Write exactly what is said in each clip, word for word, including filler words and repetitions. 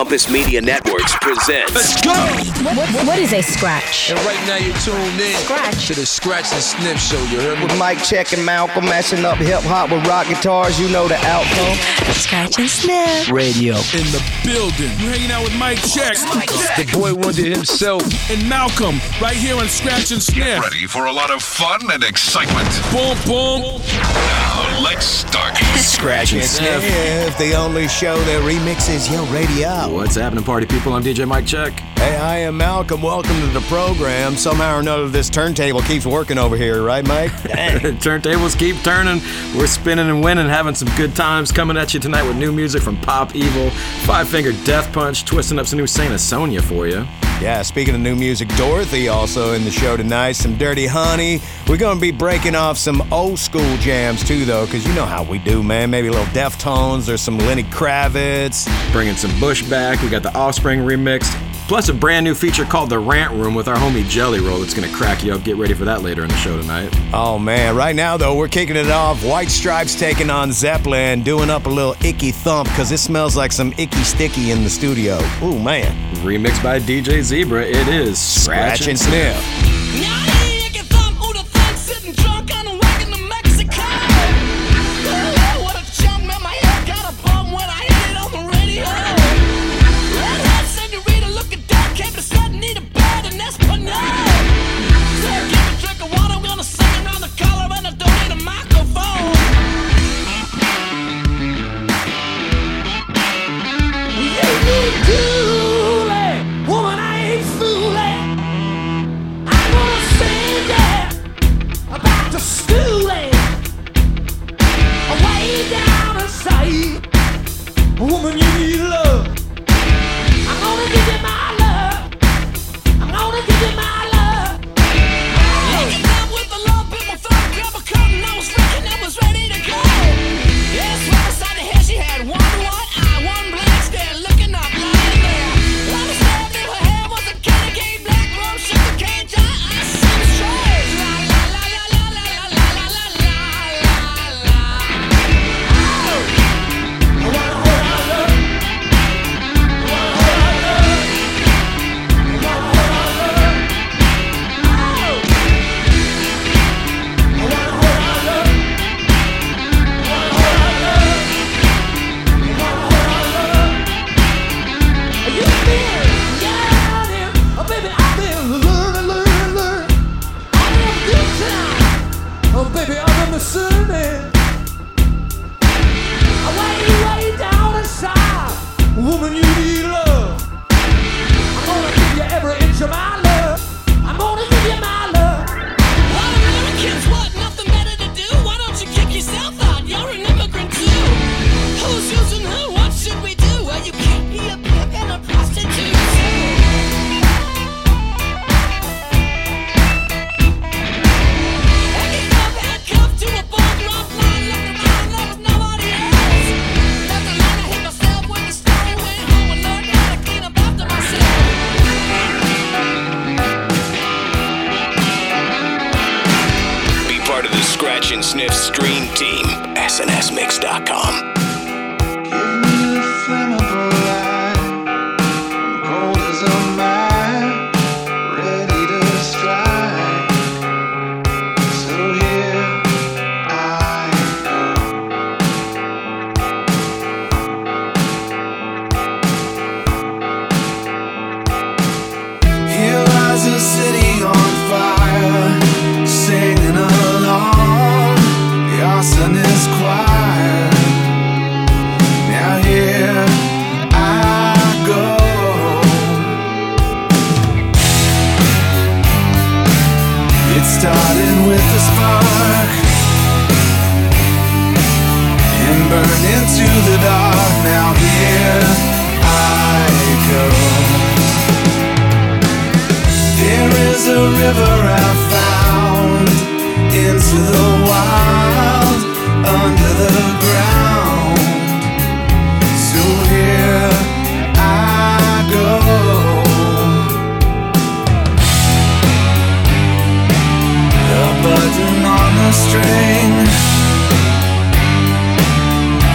Compass Media Networks presents. Let's go! What, what, what is a scratch? And right now you're tuned in scratch. To the Scratch and Sniff show, you heard me? With Mike Check and Malcolm, mashing up hip-hop with rock guitars, you know the outcome. Scratch and Sniff. Radio. In the building. You're hanging out with Mike Check. Mike Check. The boy wonder himself. And Malcolm, right here on Scratch and Sniff. Get ready for a lot of fun and excitement. Boom, boom. Now let's start. Scratch and Sniff. If they only show their remixes, yo, radio. What's happening, party people? I'm D J Mike Check. Hey, I am Malcolm. Welcome to the program. Somehow or another, this turntable keeps working over here, right, Mike? Turntables keep turning. We're spinning and winning, having some good times. Coming at you tonight with new music from Pop Evil, Five Finger Death Punch, twisting up some new Saint Asonia for you. Yeah, speaking of new music, Dorothy also in the show tonight, some Dirty Honey. We're going to be breaking off some old school jams, too, though, because you know how we do, man. Maybe a little Deftones or some Lenny Kravitz. Bringing some Bush back. We got the Offspring remixed. Plus a brand new feature called The Rant Room with our homie Jelly Roll. It's going to crack you up. Get ready for that later in the show tonight. Oh, man. Right now, though, we're kicking it off. White Stripes taking on Zeppelin, doing up a little icky thump because it smells like some icky sticky in the studio. Ooh, man. Remixed by D J Zebra. It is Scratch, Scratch and Sniff. Woman, you need love. I'm gonna give you my love. I'm gonna give you my love. Making love with the love, people fucked up a cup, and I was freaking, I was ready to go. Yes, right beside the head, she had one white eye, one black stare, looking up, lying there. One stare through her hair was a candy cane, black rum, sugar cane, dry ice, some straws. La la la la la la la la la la la. Oh. I wanna S N S Mix dot com.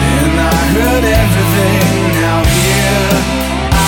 And I heard everything. Now here I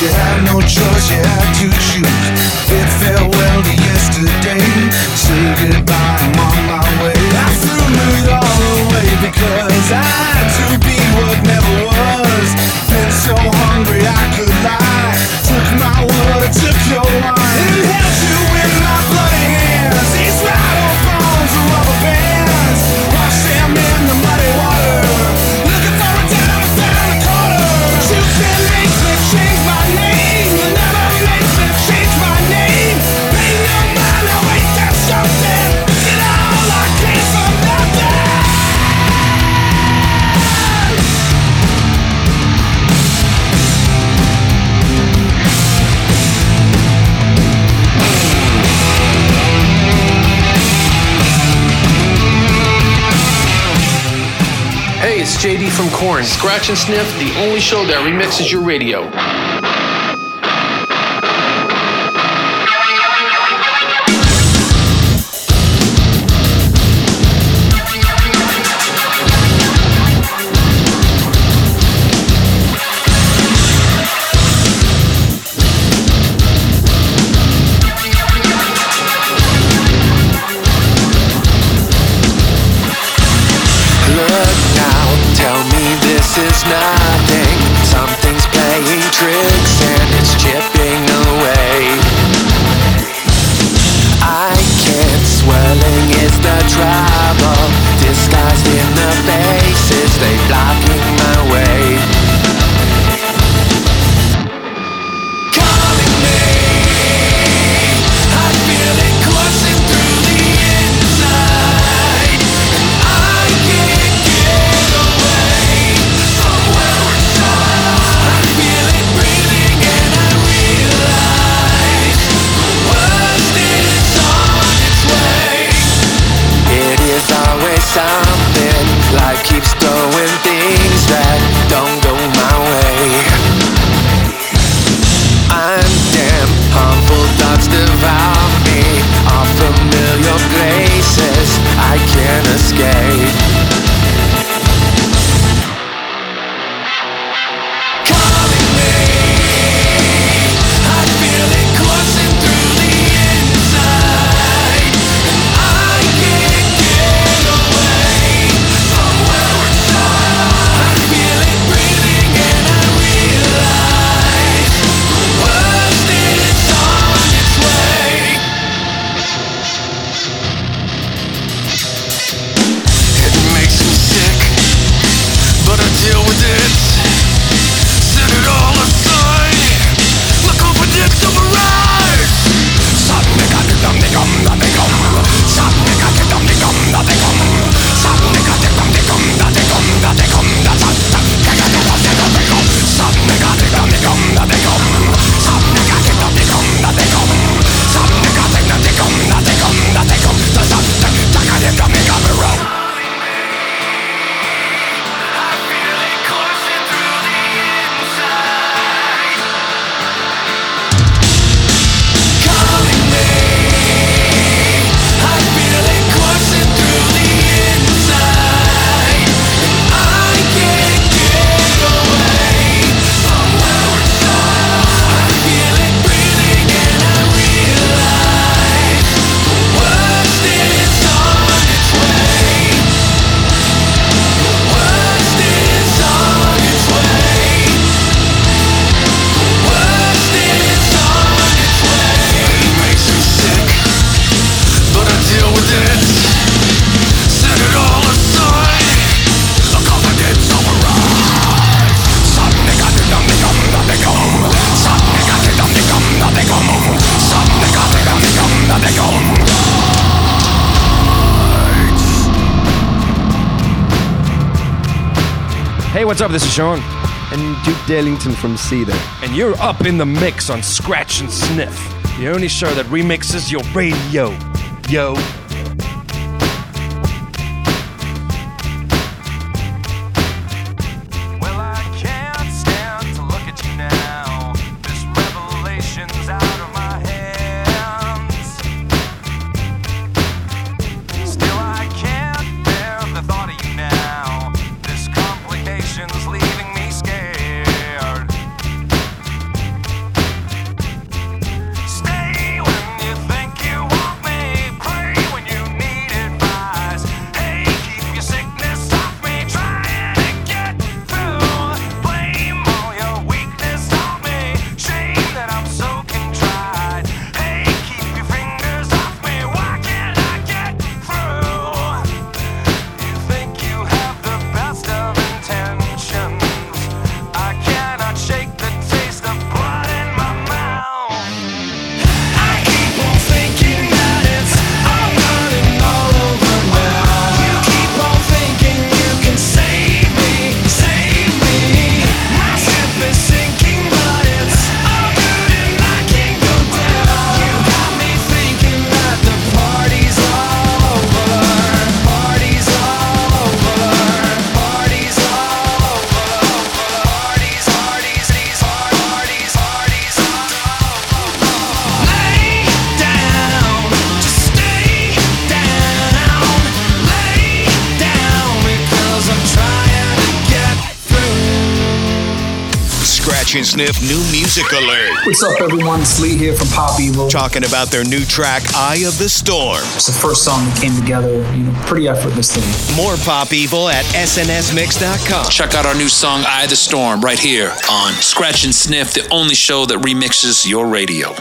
you had no choice, you had to choose. Bid farewell to yesterday, say goodbye, I'm on my way. I threw it all away because I had to be what never was. Been so hungry I could lie, took my water, took your wine, and held you in my bloody hands. These rattle bones and rubber bands, wash them in the muddy water, looking for a dollar down the corner. You can make me change my name, you never make me change my name. Pay no mind, I wait, that's something. Get all I came from nothing. Hey, it's J D from Korn. Scratch and Sniff, the only show that remixes your radio. It's nothing, something's playing tricks and it's chipping away. I can't, swirling is the trouble, disguised in the faces, they blocking my way. Calling me, I feel it coursing through the inside, and I can't get away. Always something, life keeps throwing things that don't go my way. I'm damn humble, thoughts devour me, all familiar places I can't escape. What's up, this is Sean and Duke Darlington from Seether, and you're up in the mix on Scratch and Sniff, the only show that remixes your radio. Yo. Leaving me scared. Scratch and Sniff New Music Alert. What's up, everyone? It's Lee here from Pop Evil. Talking about their new track, Eye of the Storm. It's the first song that came together, you know, pretty effortlessly. More Pop Evil at S N S Mix dot com. Check out our new song, Eye of the Storm, right here on Scratch and Sniff, the only show that remixes your radio.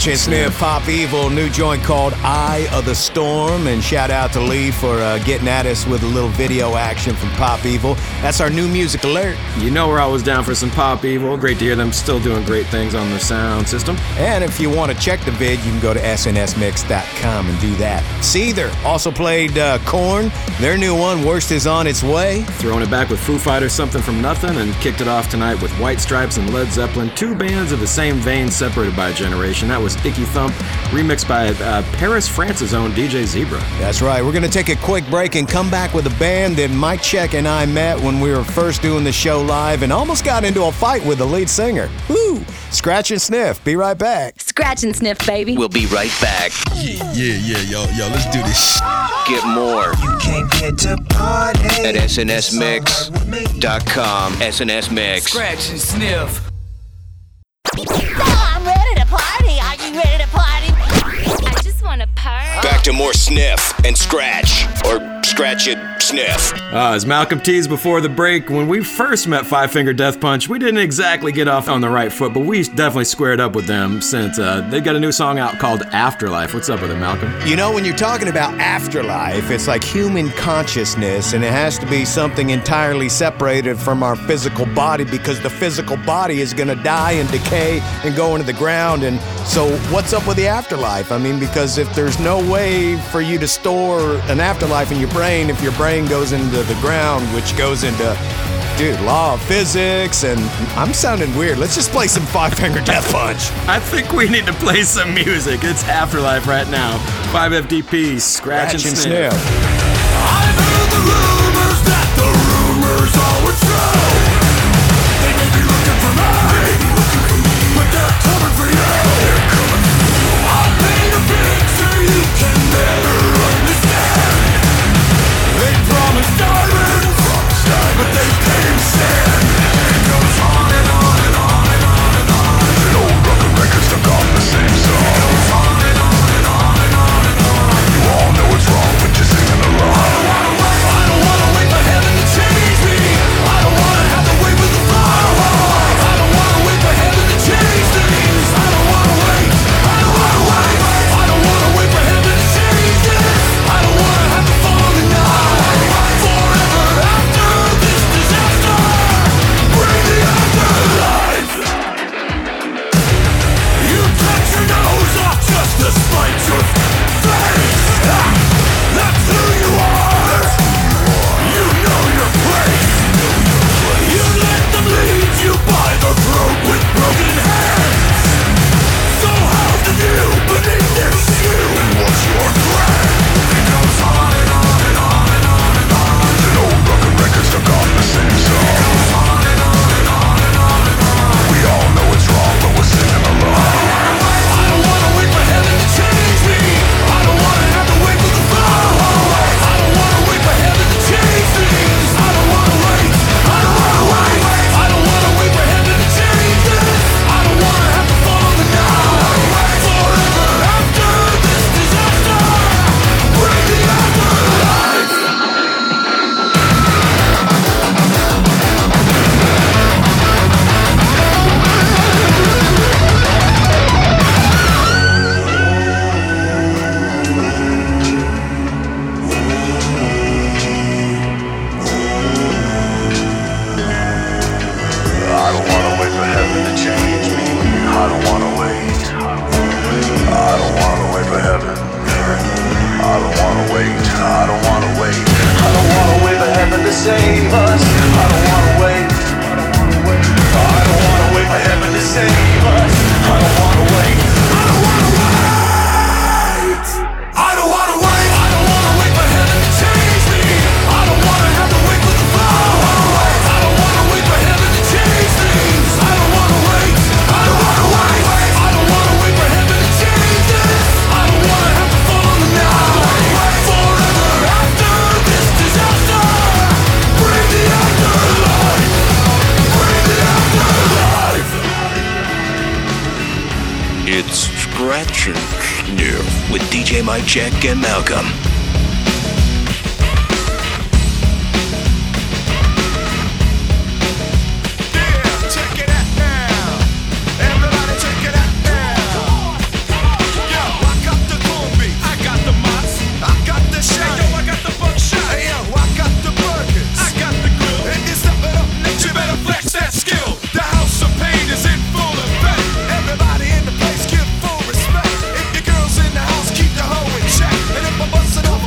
It's near Pop Evil, new joint called Eye of the Storm, and shout out to Lee for uh, getting at us with a little video action from Pop Evil. That's our new music alert. You know we're always down for some Pop Evil. Great to hear them still doing great things on their sound system. And if you want to check the vid, you can go to S N S Mix dot com and do that. Seether also played uh, Korn. Their new one, Worst is on its way. Throwing it back with Foo Fighters, Something from Nothing, and kicked it off tonight with White Stripes and Led Zeppelin, two bands of the same vein separated by a generation. That that was Icky Thump, remixed by uh, Paris, France's own D J Zebra. That's right. We're going to take a quick break and come back with a band that Mike Check and I met when we were first doing the show live and almost got into a fight with the lead singer. Woo! Scratch and Sniff. Be right back. Scratch and Sniff, baby. We'll be right back. Yeah, yeah, yeah, y'all. Y'all, let's do this. Get more at S N S Mix dot com. S N S Mix. Scratch and Sniff. So I'm ready to party. Are you ready to party? I just want to party. Back to more Sniff and Scratch. Or Scratch it. Sniff. Uh, as Malcolm teased before the break, when we first met Five Finger Death Punch, we didn't exactly get off on the right foot, but we definitely squared up with them since uh, they got a new song out called Afterlife. What's up with it, Malcolm? You know, when you're talking about afterlife, it's like human consciousness, and it has to be something entirely separated from our physical body, because the physical body is going to die and decay and go into the ground. And so what's up with the afterlife? I mean, because if there's no way for you to store an afterlife in your brain, if your brain goes into the ground, which goes into, dude, law of physics, and I'm sounding weird. Let's just play some Five Finger Death Punch. I think we need to play some music. It's Afterlife right now. five F D P, Scratch, Scratch and, and Sniff. I've heard the rumors that the rumors are what's true. They may be looking for me, but they're coming for you. They're coming for you. I paint a picture you can never understand. They promised diamonds, but they came sand. It goes on and on and on and on and on. The old record records have got the same song. It goes on and on and on and on and on. You all know it's wrong, but you're singing along. I don't wanna wait, I don't wanna wait for heaven to change me. I don't wanna have to wait for the fire. I don't wanna wait, I don't wanna wait for heaven to change things. I don't wanna wait, I don't wanna wait. I don't wanna wait for heaven to change this. I don't wanna have to fall in love. Despite your face, that's who you are. You know your place. You let them lead you by the throat with broken hands. So how did you believe this? You and what's your plan? It goes on and on and on and on and on. The old broken records have got the same song. It goes on and on and on and on and on. We all know it's wrong, but we're singing along. Mike Check and Malcolm. Bustin'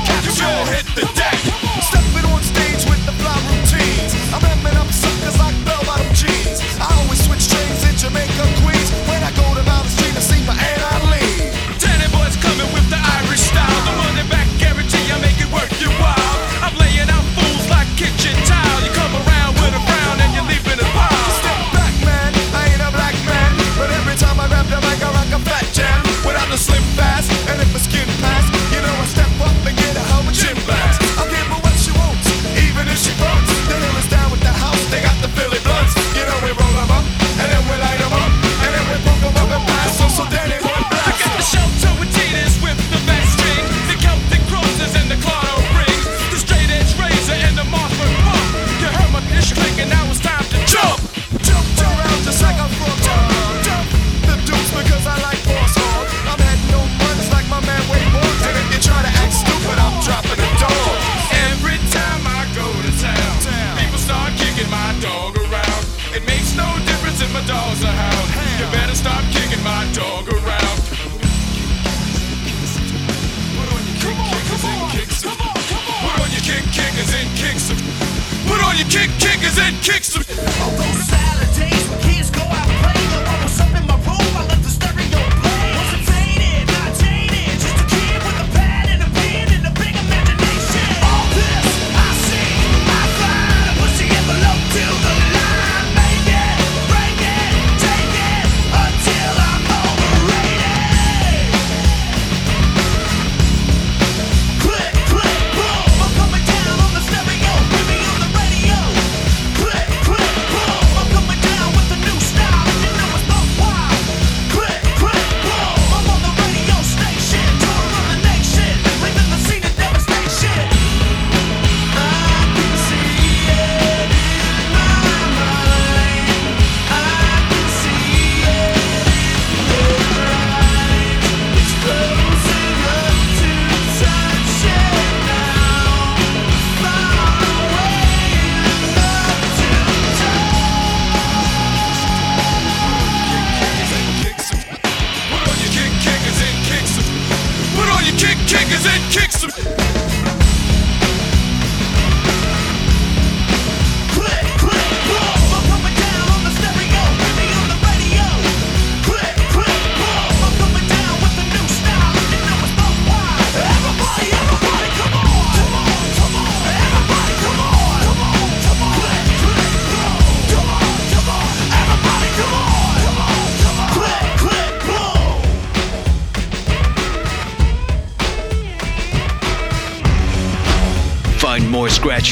more Scratch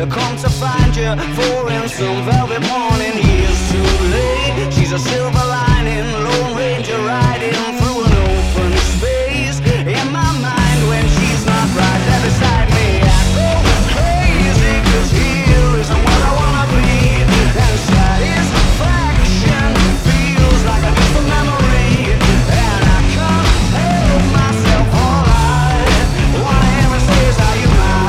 Come to find you, for in some velvet morning. He is too late. She's a silver lining, Lone Ranger riding through an open space. In my mind, when she's not right there beside me, I go crazy, 'cause here isn't what I wanna be. And satisfaction feels like a distant memory, and I can't help myself. All I wanna hear is says, are you mine?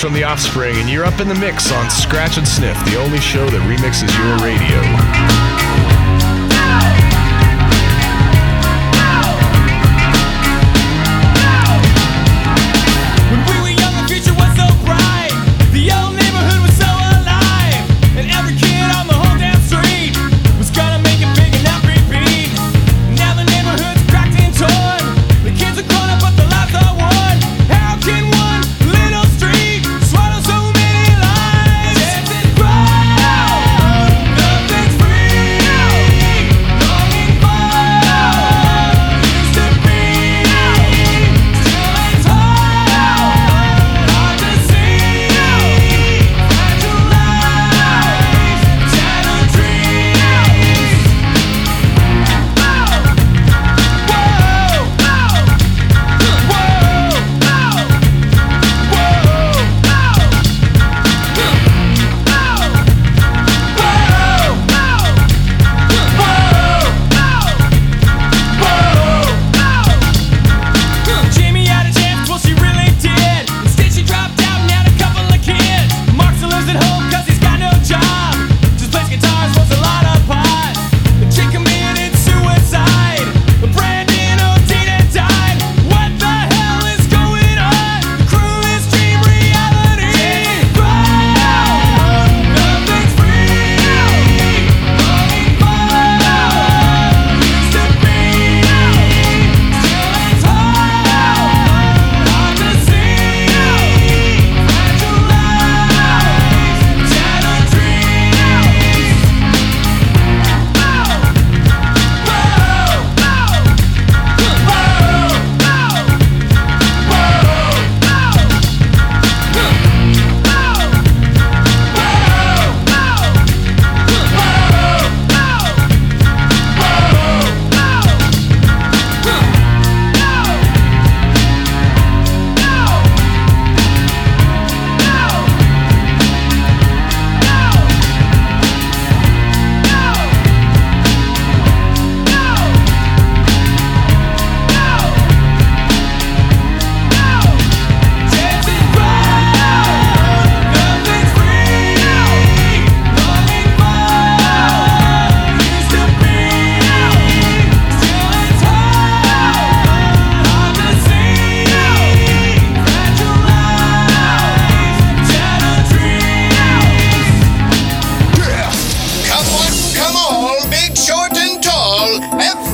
From the Offspring, and you're up in the mix on Scratch and Sniff, the only show that remixes your radio. Free!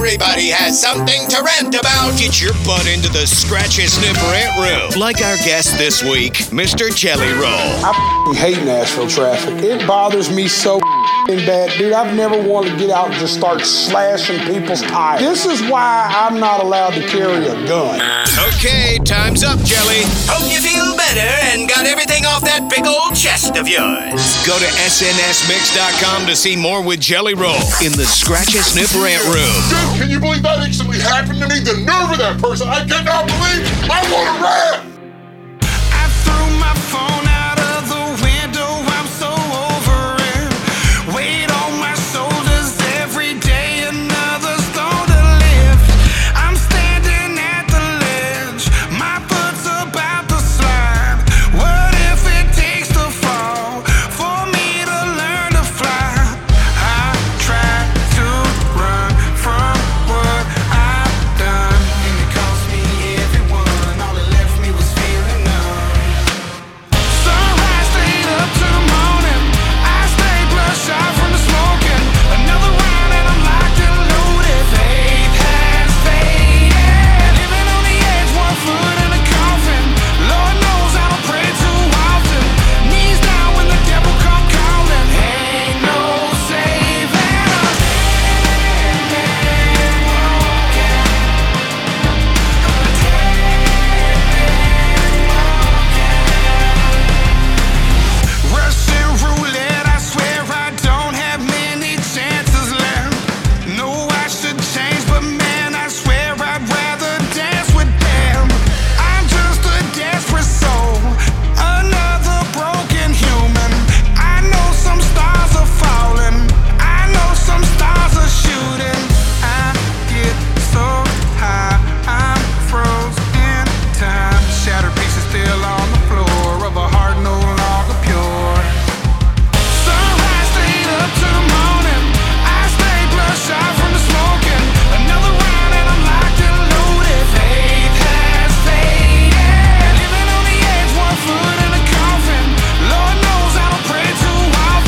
Everybody has something to rant about. Get your butt into the Scratch and Sniff rant room. Like our guest this week, Mister Jelly Roll. I hate Nashville traffic. It bothers me so bad. Dude, I've never wanted to get out and just start slashing people's tires. This is why I'm not allowed to carry a gun. Okay, time's up, Jelly. Hope you feel better and got everything off that big old chest of yours. Go to S N S Mix dot com to see more with Jelly Roll in the Scratch and Sniff rant room. Dude, can you believe that actually happened to me? The nerve of that person. I cannot believe it. I want to rant. I threw my phone out of the window. I'm so over it. Weight on my shoulders. Every day another stone to lift. I'm standing at the ledge. My foot's about to slide. What if it takes to fall for me to learn to fly? I try to run from what I've done, and it cost me everyone. All that left me was feeling numb. Sunrise stayed up till morning. I stayed blood shy from the smoking. Another round and I'm locked and loaded. Faith has faded. Living on the edge, one foot in a coffin. Lord knows I don't pray too often. Knees down when the devil come calling. Ain't no saving us. Russian roulette, I swear I don't have many chances left. No, I should change, but man, I swear I'd rather dance with them. I'm just a desperate soul, another broken human. I know some stars are falling, I know some stars are shooting. I get so high, I'm frozen in time. Shattered pieces still on the floor of a heart no longer pure. Sunrise stayed up till the morning. I stayed blood shy from the smoking. Another round and I'm locked and loaded. Faith has faded. Living on the edge, one foot in a coffin. Lord knows I don't pray too often.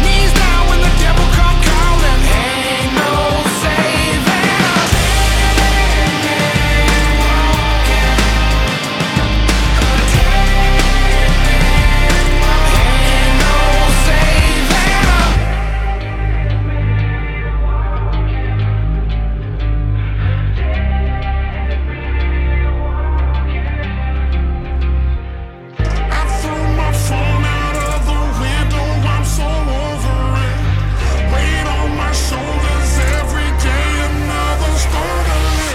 Knees down when the devil come calling. Ain't no saving us. Ain't no saving us. I threw my phone out of the window. I'm so over it. Weight on my shoulders. Every day another stone to lift.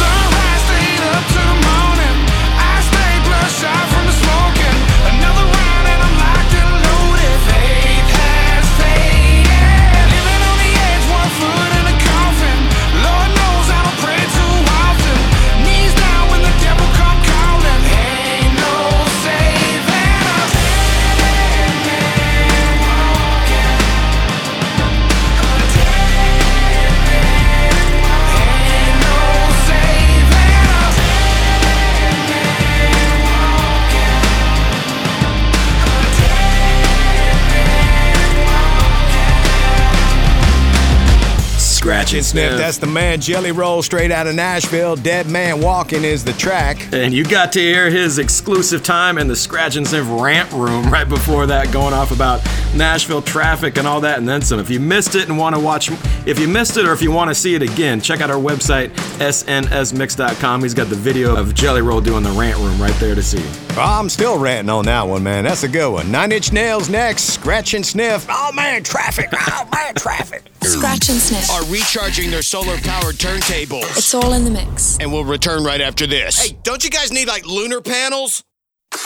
Sunrise stayed up till the morning. I stayed blood shy from the smoking. Another round and I'm locked and loaded. Faith has faded. Living on the edge, one foot in a coffin. Lord knows I don't pray too often. Knees down when the devil come calling. Ain't no saving us. Ain't no saving us. Scratch and Sniff. That's the man Jelly Roll straight out of Nashville. Dead Man Walking is the track. And you got to hear his exclusive time in the Scratch and Sniff rant room right before that, going off about Nashville traffic and all that, and then some. If you missed it and want to watch, if you missed it or if you want to see it again, check out our website, S N S Mix dot com. He's got the video of Jelly Roll doing the rant room right there to see. I'm still ranting on that one, man. That's a good one. Nine Inch Nails next. Scratch and Sniff. Oh, man, traffic. Oh, man, traffic. Scratch and Sniff. Are recharging their solar-powered turntables. It's all in the mix. And we'll return right after this. Hey, don't you guys need, like, lunar panels?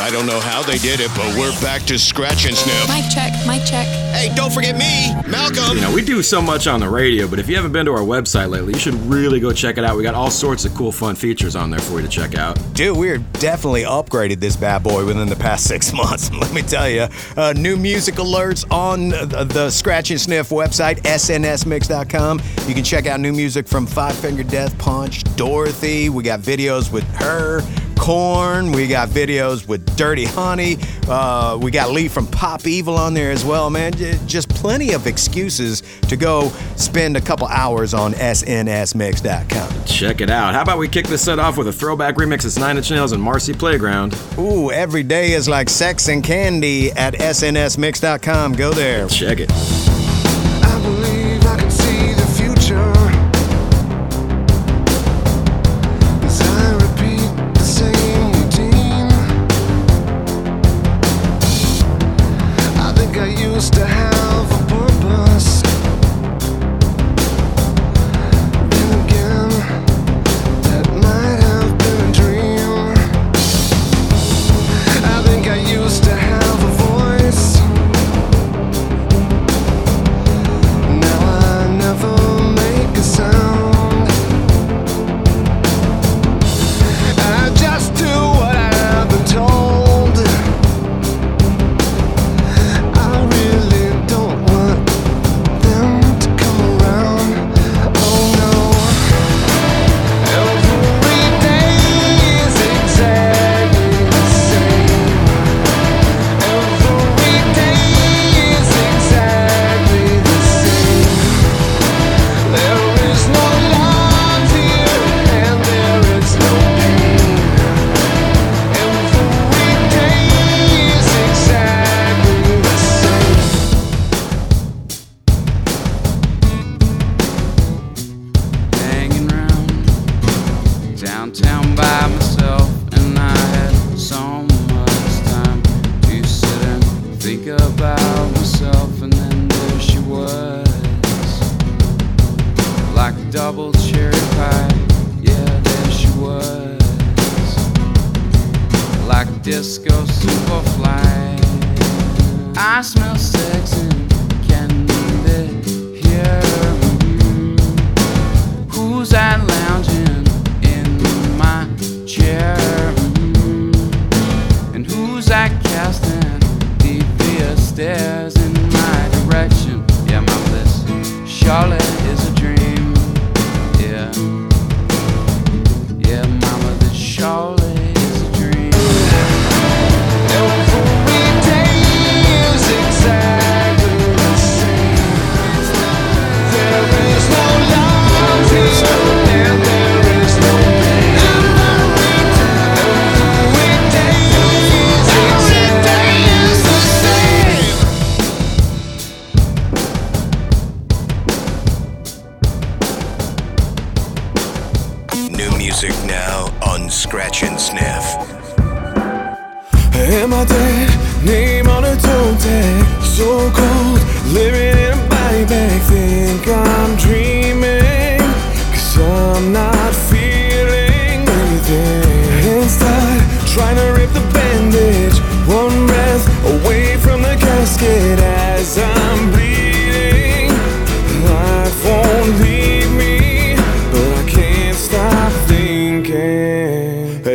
I don't know how they did it, but we're back to Scratch and Sniff. Mike check, Mike check. Hey, don't forget me, Malcolm. You know, we do so much on the radio, but if you haven't been to our website lately, you should really go check it out. We got all sorts of cool, fun features on there for you to check out. Dude, we're definitely upgraded this bad boy within the past six months. Let me tell you, uh, new music alerts on the Scratch and Sniff website, S N S Mix dot com. You can check out new music from Five Finger Death Punch, Dorothy. We got videos with her. Korn. We got videos with Dirty Honey. Uh, we got Lee from Pop Evil on there as well, man. Just plenty of excuses to go spend a couple hours on S N S Mix dot com. Check it out. How about we kick this set off with a throwback remix? It's Nine Inch Nails and Marcy Playground. Ooh, every day is like sex and candy at S N S Mix dot com. Go there. Check it. I believe I can see the future.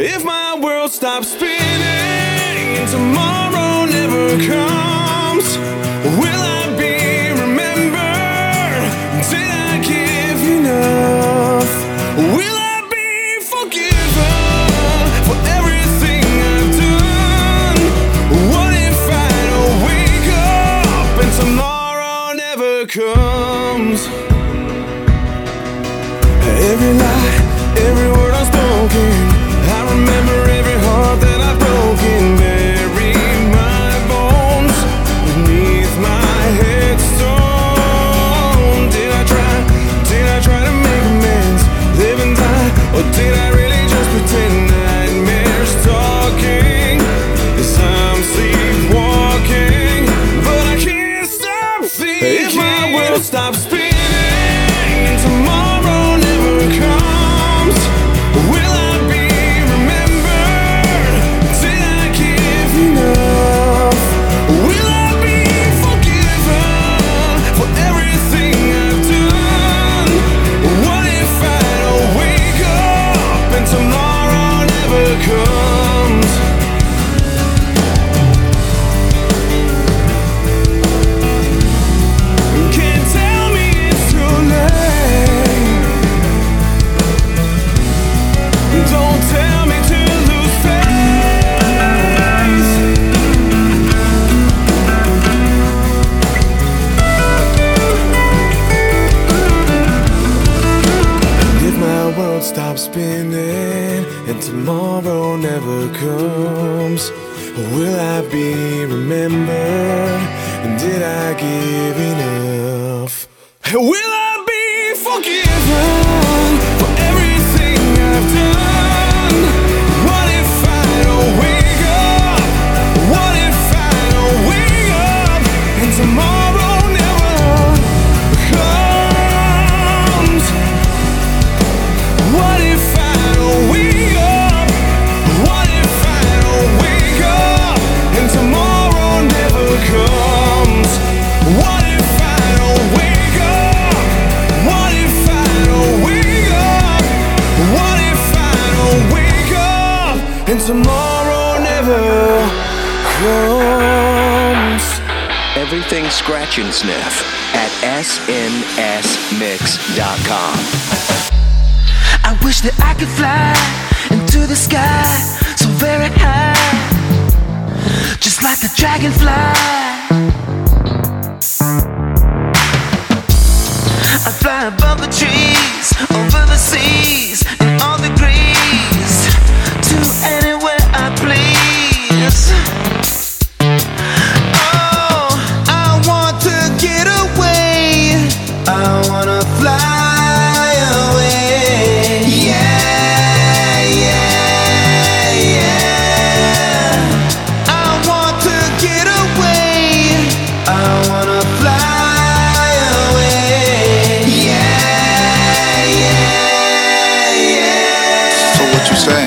If my world stops spinning and tomorrow never comes. world stops spinning and tomorrow never comes? Will I be remembered? And did I give enough? Will I be forgiven for everything I've done? What if I don't wake up? What if I don't wake up? And tomorrow never comes. What if I don't wake up? And tomorrow never comes. Everything Scratch and Sniff at S N S Mix dot com. I wish that I could fly into the sky so very high, just like a dragonfly. I fly above the trees, over the seas, and all the degrees, to anywhere I please. Oh, I want to get away. I wanna fly away. Yeah, yeah, yeah. I want to get away. I wanna fly away. Yeah, yeah, yeah. So what you say?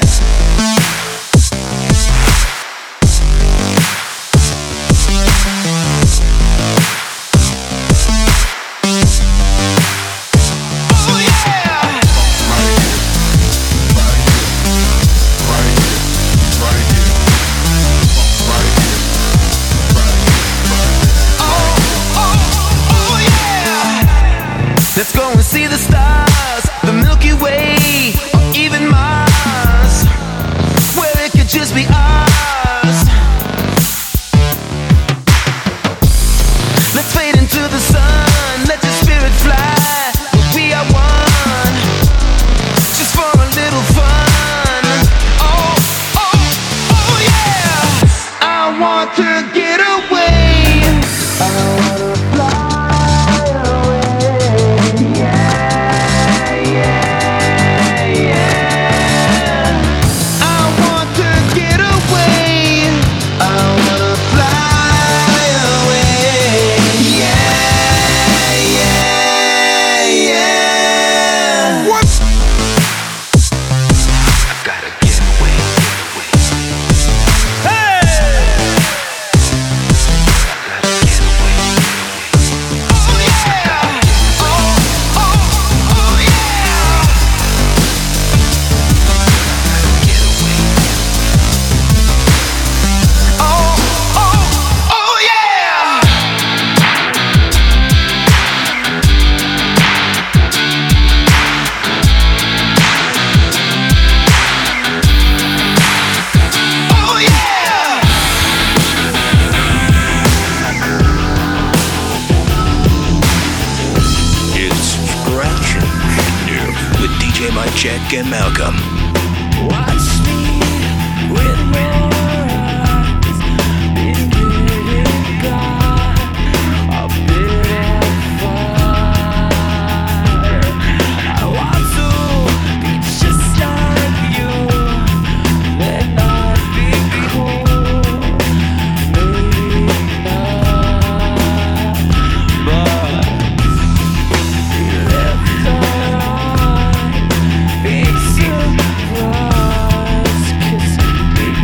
Mike Check and Malcolm. Watch me with my eyes, big God, a bit of fire. I want to be just like you, then I'd be cool, maybe not, but left on. Big surprise, kiss, big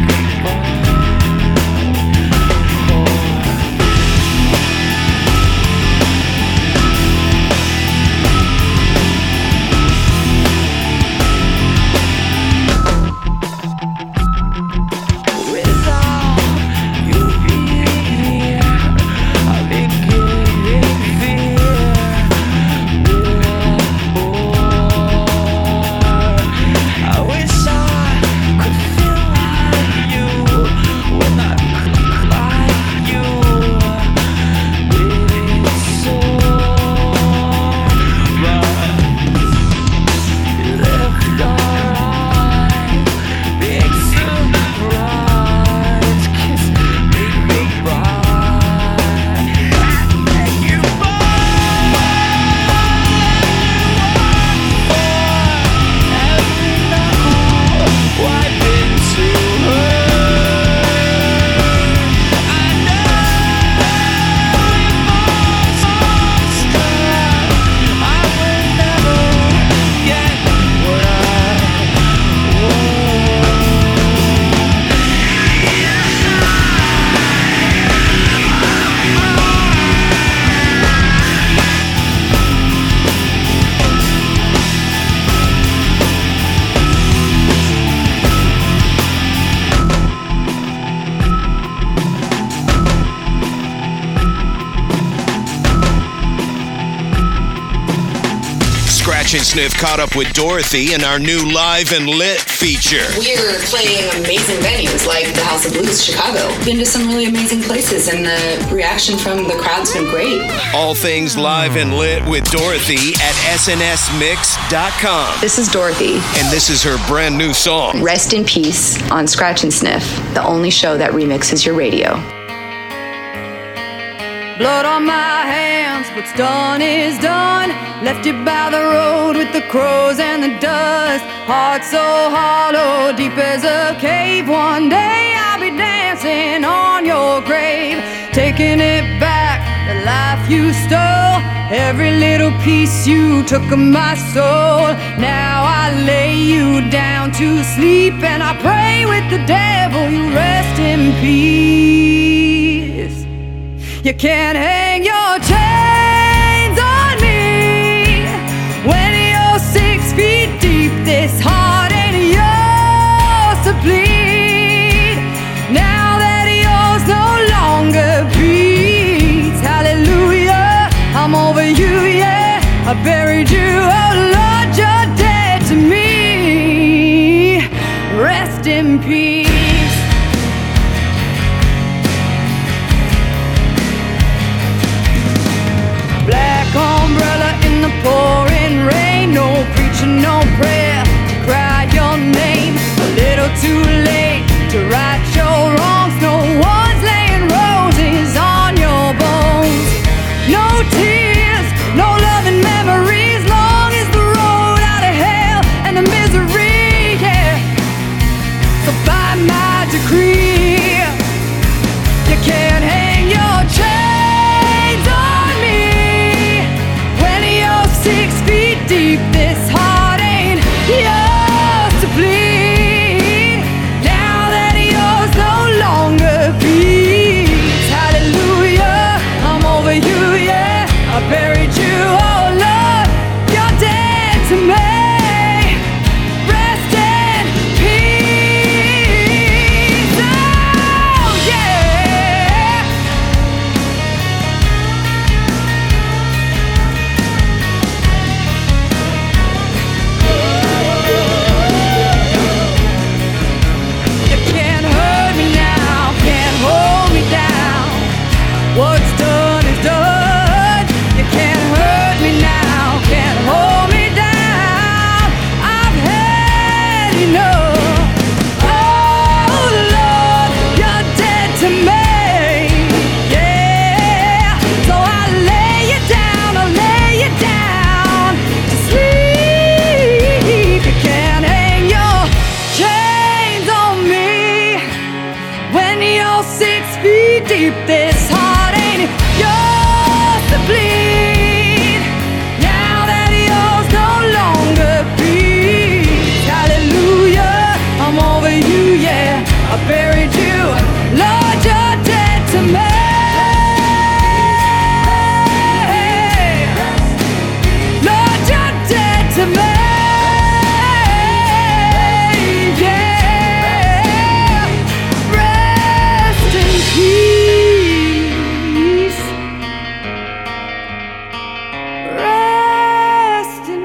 Sniff caught up with Dorothy in our new Live and Lit feature. We're playing amazing venues like the House of Blues, Chicago. Been to some really amazing places, and the reaction from the crowd's been great. All things Live and Lit with Dorothy at S N S Mix dot com. This is Dorothy. And this is her brand new song. Rest in Peace on Scratch and Sniff, the only show that remixes your radio. Blood on my hands, what's done is done. Left you by the road with the crows and the dust. Heart so hollow, deep as a cave. One day I'll be dancing on your grave. Taking it back, the life you stole. Every little piece you took of my soul. Now I lay you down to sleep, and I pray with the devil you rest in peace. You can't hang your chains on me when you're six feet deep. This heart ain't yours to bleed. Now that yours no longer beats, hallelujah, I'm over you, yeah. I buried you, oh Lord, you're dead to me. Rest in peace. Pouring rain, no preaching, no prayer to cry your name. A little too late to right your wrongs. No one's laying roses on your bones. No tears, no loving memories. Long is the road out of hell and the misery, yeah. So by my decree, you can't hang your chain. Deep, this heart ain't yours to bleed. Now that yours no longer beats, hallelujah, I'm over you, yeah. I buried you, oh Lord, you're dead to me. Rest in peace, oh yeah. What's done is done. You can't hurt me now, can't hold me down. I've had enough. Oh Lord, you're dead to me, yeah. So I lay you down, I lay you down to sleep. You can't hang your chains on me when you're six feet deep. This heart. Buried you, Lord, you're dead to me. Lord, you're dead to me. Yeah. Rest in peace. Rest in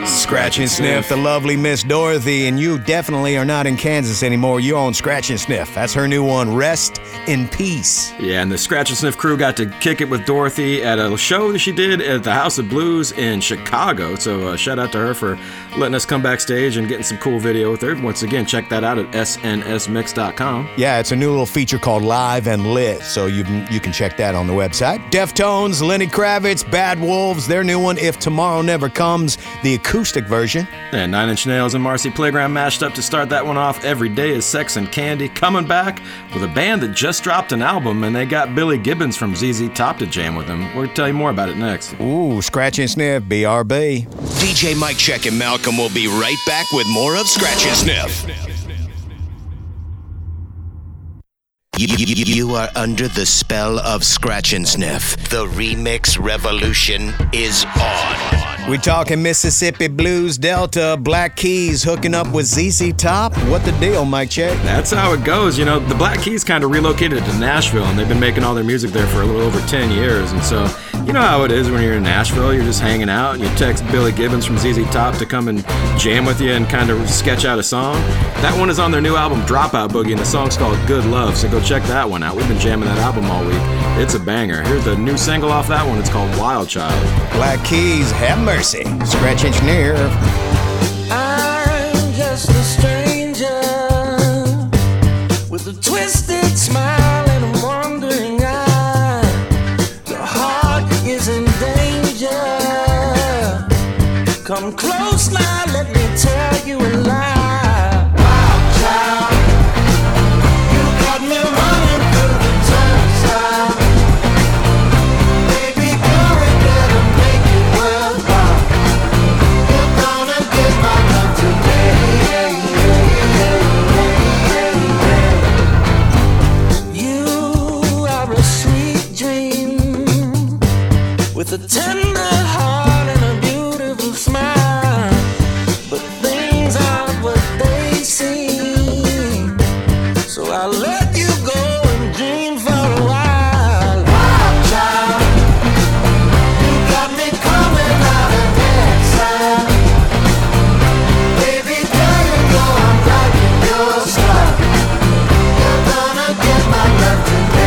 peace. Scratch and Sniff, the lovely Miss Dorothy, and you definitely are not in Kansas anymore. You own Scratch and Sniff. That's her new one, Rest in Peace. Yeah, and the Scratch and Sniff crew got to kick it with Dorothy at a show that she did at the House of Blues in Chicago. So uh, shout out to her for letting us come backstage and getting some cool video with her. Once again, check that out at S N S Mix dot com. Yeah, it's a new little feature called Live and Lit, so you can, you can check that on the website. Deftones, Lenny Kravitz, Bad Wolves, their new one, If Tomorrow Never Comes, the acoustic version. And Nine Inch Nails and Marcy Playground mashed up to start that one off. Every Day is Sex and Candy, coming back with a band that just dropped an album, and they got Billy Gibbons from Z Z Top to jam with them. We'll tell you more about it next. Ooh, Scratch and Sniff, B R B. D J Mike Check and Malcolm will be right back with more of Scratch and Sniff. You, you, you are under the spell of Scratch and Sniff. The remix revolution is on. We're talking Mississippi Blues, Delta, Black Keys hooking up with Z Z Top. What the deal, Mike Check? That's how it goes. You know, the Black Keys kind of relocated to Nashville, and they've been making all their music there for a little over ten years. And so You know how it is when you're in Nashville, you're just hanging out, and you text Billy Gibbons from Z Z Top to come and jam with you and kind of sketch out a song. That one is on their new album, Dropout Boogie, and the song's called Good Love, so go check that one out. We've been jamming that album all week. It's a banger. Here's the new single off that one. It's called Wild Child. Black Keys, have mercy. Scratch engineer. I'm just a stranger with a twisted smile and a wandering eye. The heart is in danger. Come close now, let me tell you a lie. The tender heart and a beautiful smile, but things aren't what they seem, so I'll let you go and dream for a while. Wild child, you got me coming out of exile. Baby girl, you know I'm liking your style. You're gonna get my love today.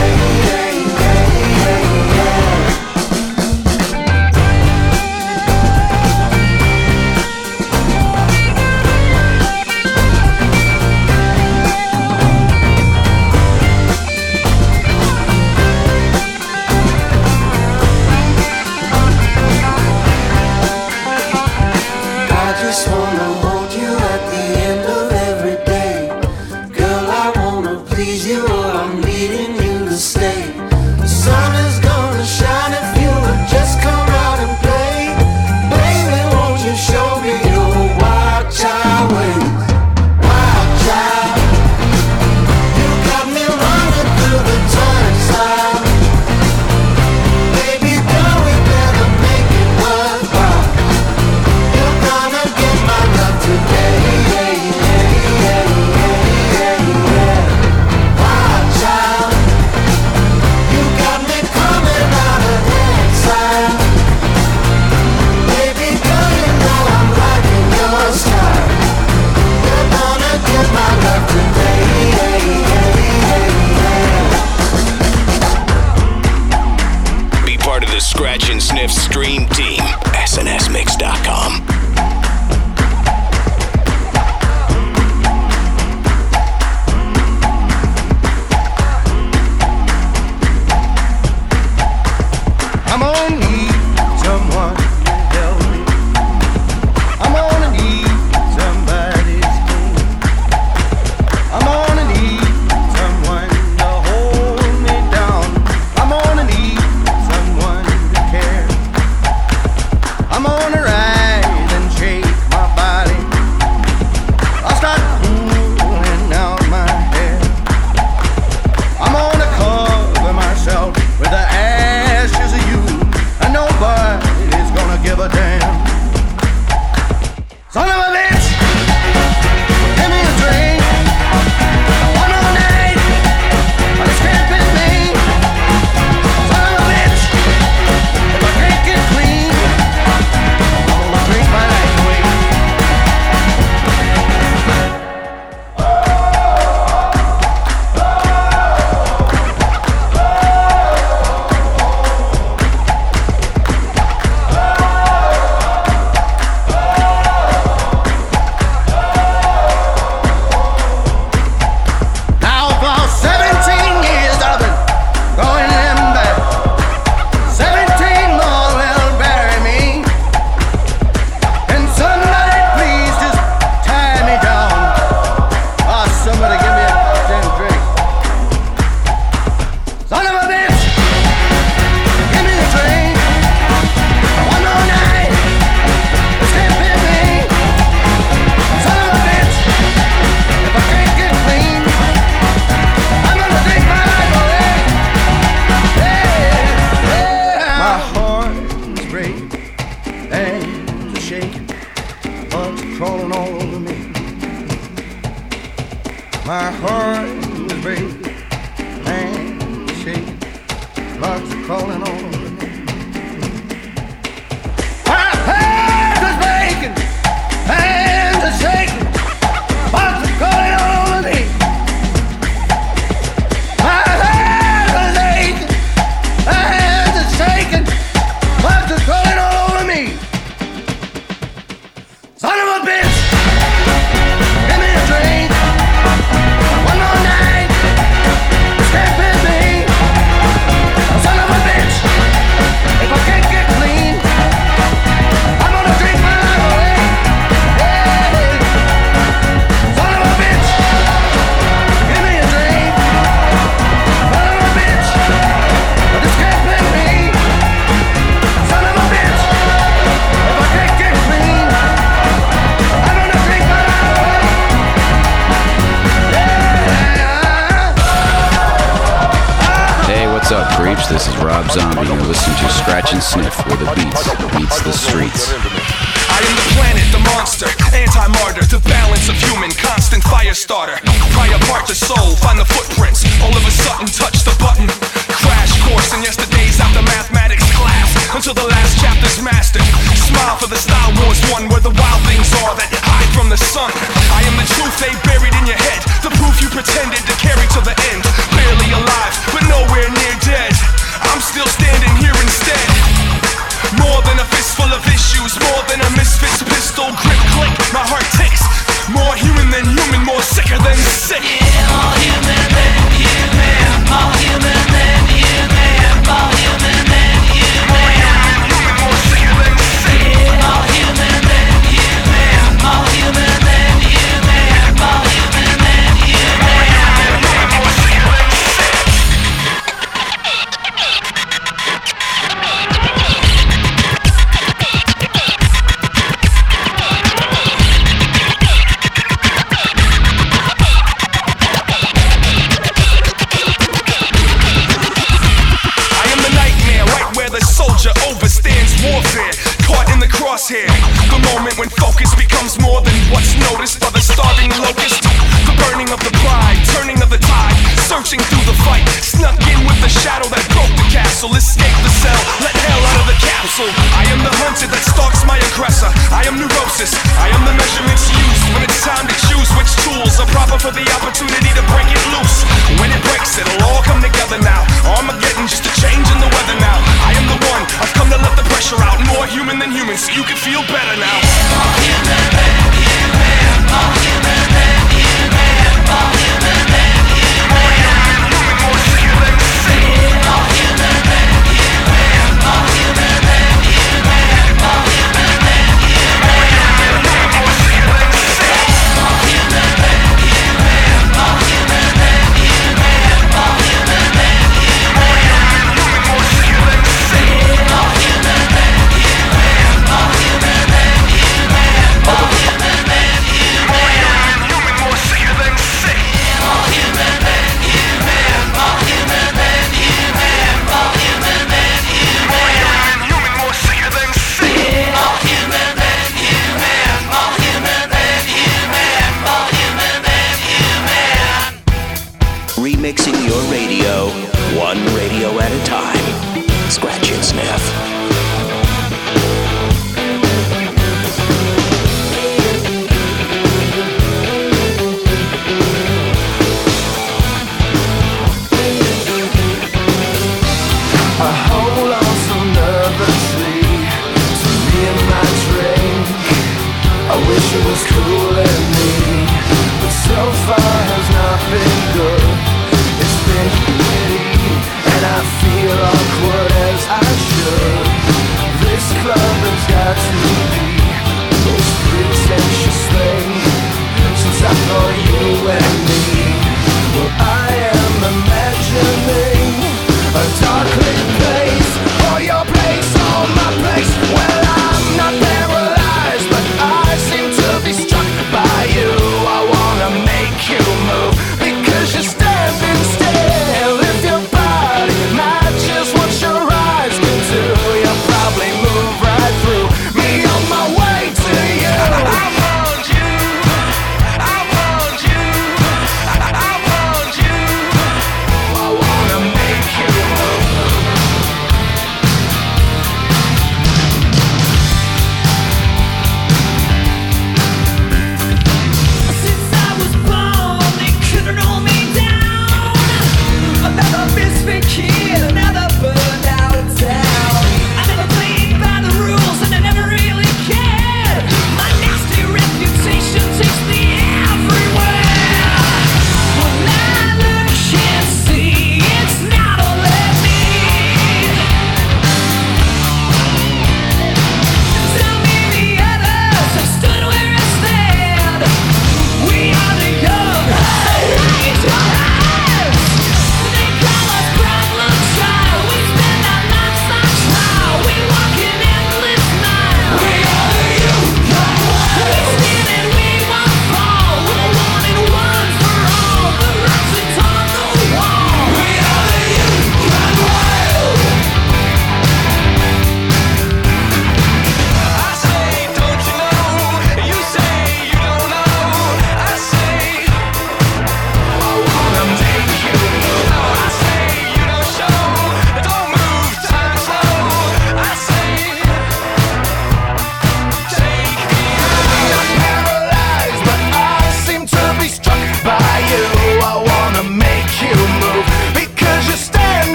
This is Rob Zombie, and you're listening to Scratch and Sniff, where the beats beats the streets. I am the planet, the monster, anti-martyr, the balance of human, constant fire starter. Pry apart the soul, find the footprints, all of a sudden touch the button. Crash course in yesterday's after mathematics class, until the last chapter's mastered. Smile for the Star Wars one, where the wild things are that hide from the sun. I am the truth they buried in your head, the proof you pretended to carry to the end. Barely alive, but nowhere near dead. I'm still standing here instead. More than a fistful of issues, more than a misfit's pistol grip click. My heart ticks. More human than human, more sicker than sick. Yeah, more human than human, more human than human, more human than human, more human than human, more sicker than sick. Yeah, more human than human, more human than human, more human than human. Warfare, caught in the crosshair. The moment when focus becomes more than what's noticed by the starving locust. The burning of the pride, turning of the tide, searching through the fight, snuck in with the shadow that broke the castle. Escape the cell, let hell out of the capsule. I am the hunted that stalks my aggressor. I am neurosis, I am the measurements used when it's time to choose which tools are proper for the opportunity to break it loose. When it breaks, it'll all come together now. Armageddon, just a change in the weather now. I am the one, I've come to let the pressure out, more human than human, so you can feel better now. Yeah, more human than human, more human than human, more human than human, more human than human, more sicker than sick. Yeah, more human than human, more human than human, more human than human, more human than human, more sicker than sick. More human than human, more human than human, more human than human, more human than human, more sicker than sick. Yeah, more human than human, more human than human, more human than human, more human than human, more sicker than sick. More human than human, more human than human, more human than human, more human than human, more sicker than sick. More human than human, more human than human, more human than human. Remixing your radio, one radio at a time. Scratch and Sniff. It was cool and neat, but so far has not been good. It's been gritty, and I feel awkward as I should. This club has got to be the most pretentious thing since I thought you and me. Well, I am imagining a darkling place, or your place, or my place. Well, I'm not paralyzed, but I seem to be struck by you. I wanna make you move, because you're standing still. If your body matches what your eyes can do, you'll probably move right through me.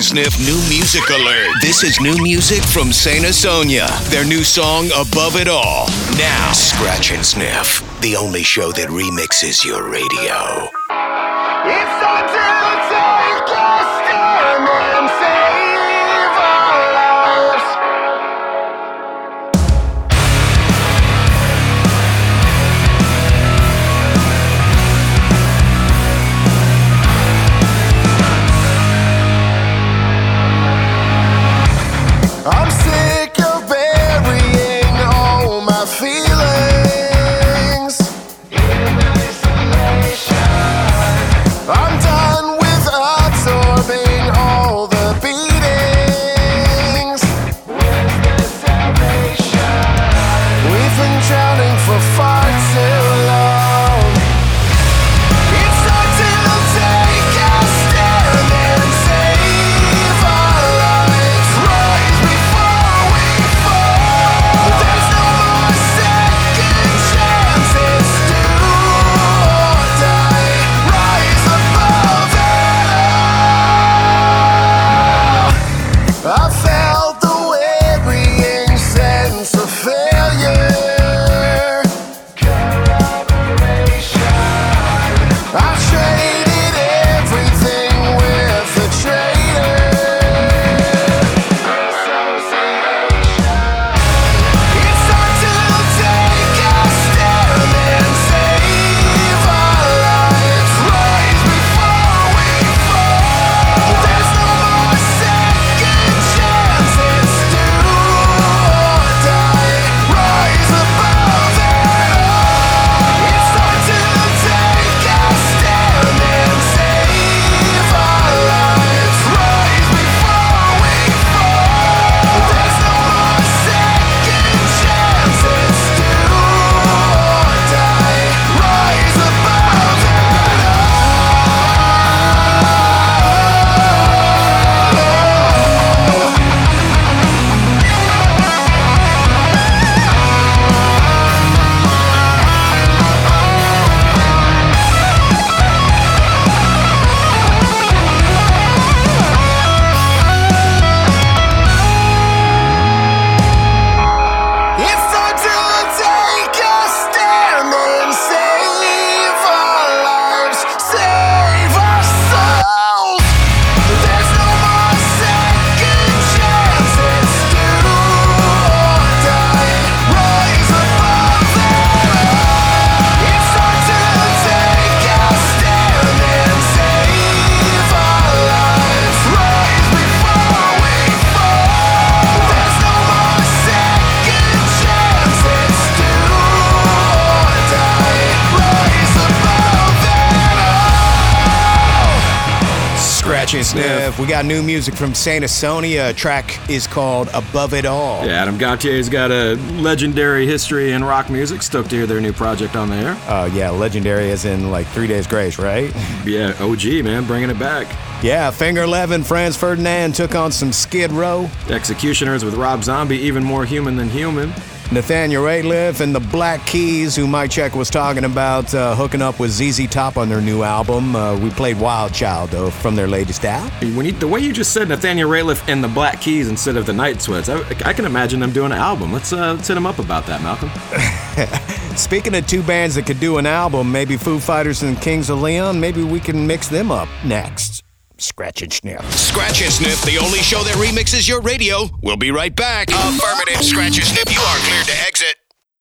Scratch and Sniff New Music Alert. This is new music from Saint Asonia, their new song, Above It All. Now, Scratch and Sniff, the only show that remixes your radio. It's until time to stand and save our lives. I'm sick of burying all my feelings in isolation. I'm done with absorbing all the beatings. Where's the salvation? We've been drowning for far too long. It's not till take us stand and save our lives. Rise before we fall. There's no more second chances. Do or die. Rise above it all. I felt the wearying sense of failure. I traded everything with a traitor. It's hard to take a stand and save our lives. Rise before we fall. There's no more second chances. Do or die. Rise above it all. It's hard to take a stand and save our lives. Rise before we fall. There's no more second chances. Do or die. Rise above it all. It's time to take a stand and save our lives, save our souls. There's no more second chances. Do or die, rise above it all. It's time to take a stand and save our lives, rise before we fall. There's no more second chances. Do or die, rise above it all. Scratch and Sniff. We got new music from Saint Asonia. A track is called Above It All. Yeah, Adam Gautier's got a legendary history in rock music. Stoked to hear their new project on there. Uh, yeah, legendary as in like Three Days Grace, right? Yeah, O G, man, bringing it back. Yeah, Finger Eleven, Franz Ferdinand took on some Skid Row. Executioners with Rob Zombie, even more human than human. Nathaniel Rateliff and the Black Keys, who Mike Check was talking about uh, hooking up with Z Z Top on their new album. Uh, we played Wild Child, though, from their latest album. When you, the way you just said Nathaniel Rateliff and the Black Keys instead of the Night Sweats, I, I can imagine them doing an album. Let's, uh, let's hit them up about that, Malcolm. Speaking of two bands that could do an album, maybe Foo Fighters and Kings of Leon, maybe we can mix them up next. Scratch and Sniff. Scratch and Sniff, the only show that remixes your radio. We'll be right back. Affirmative, Scratch and Sniff. You are cleared to exit.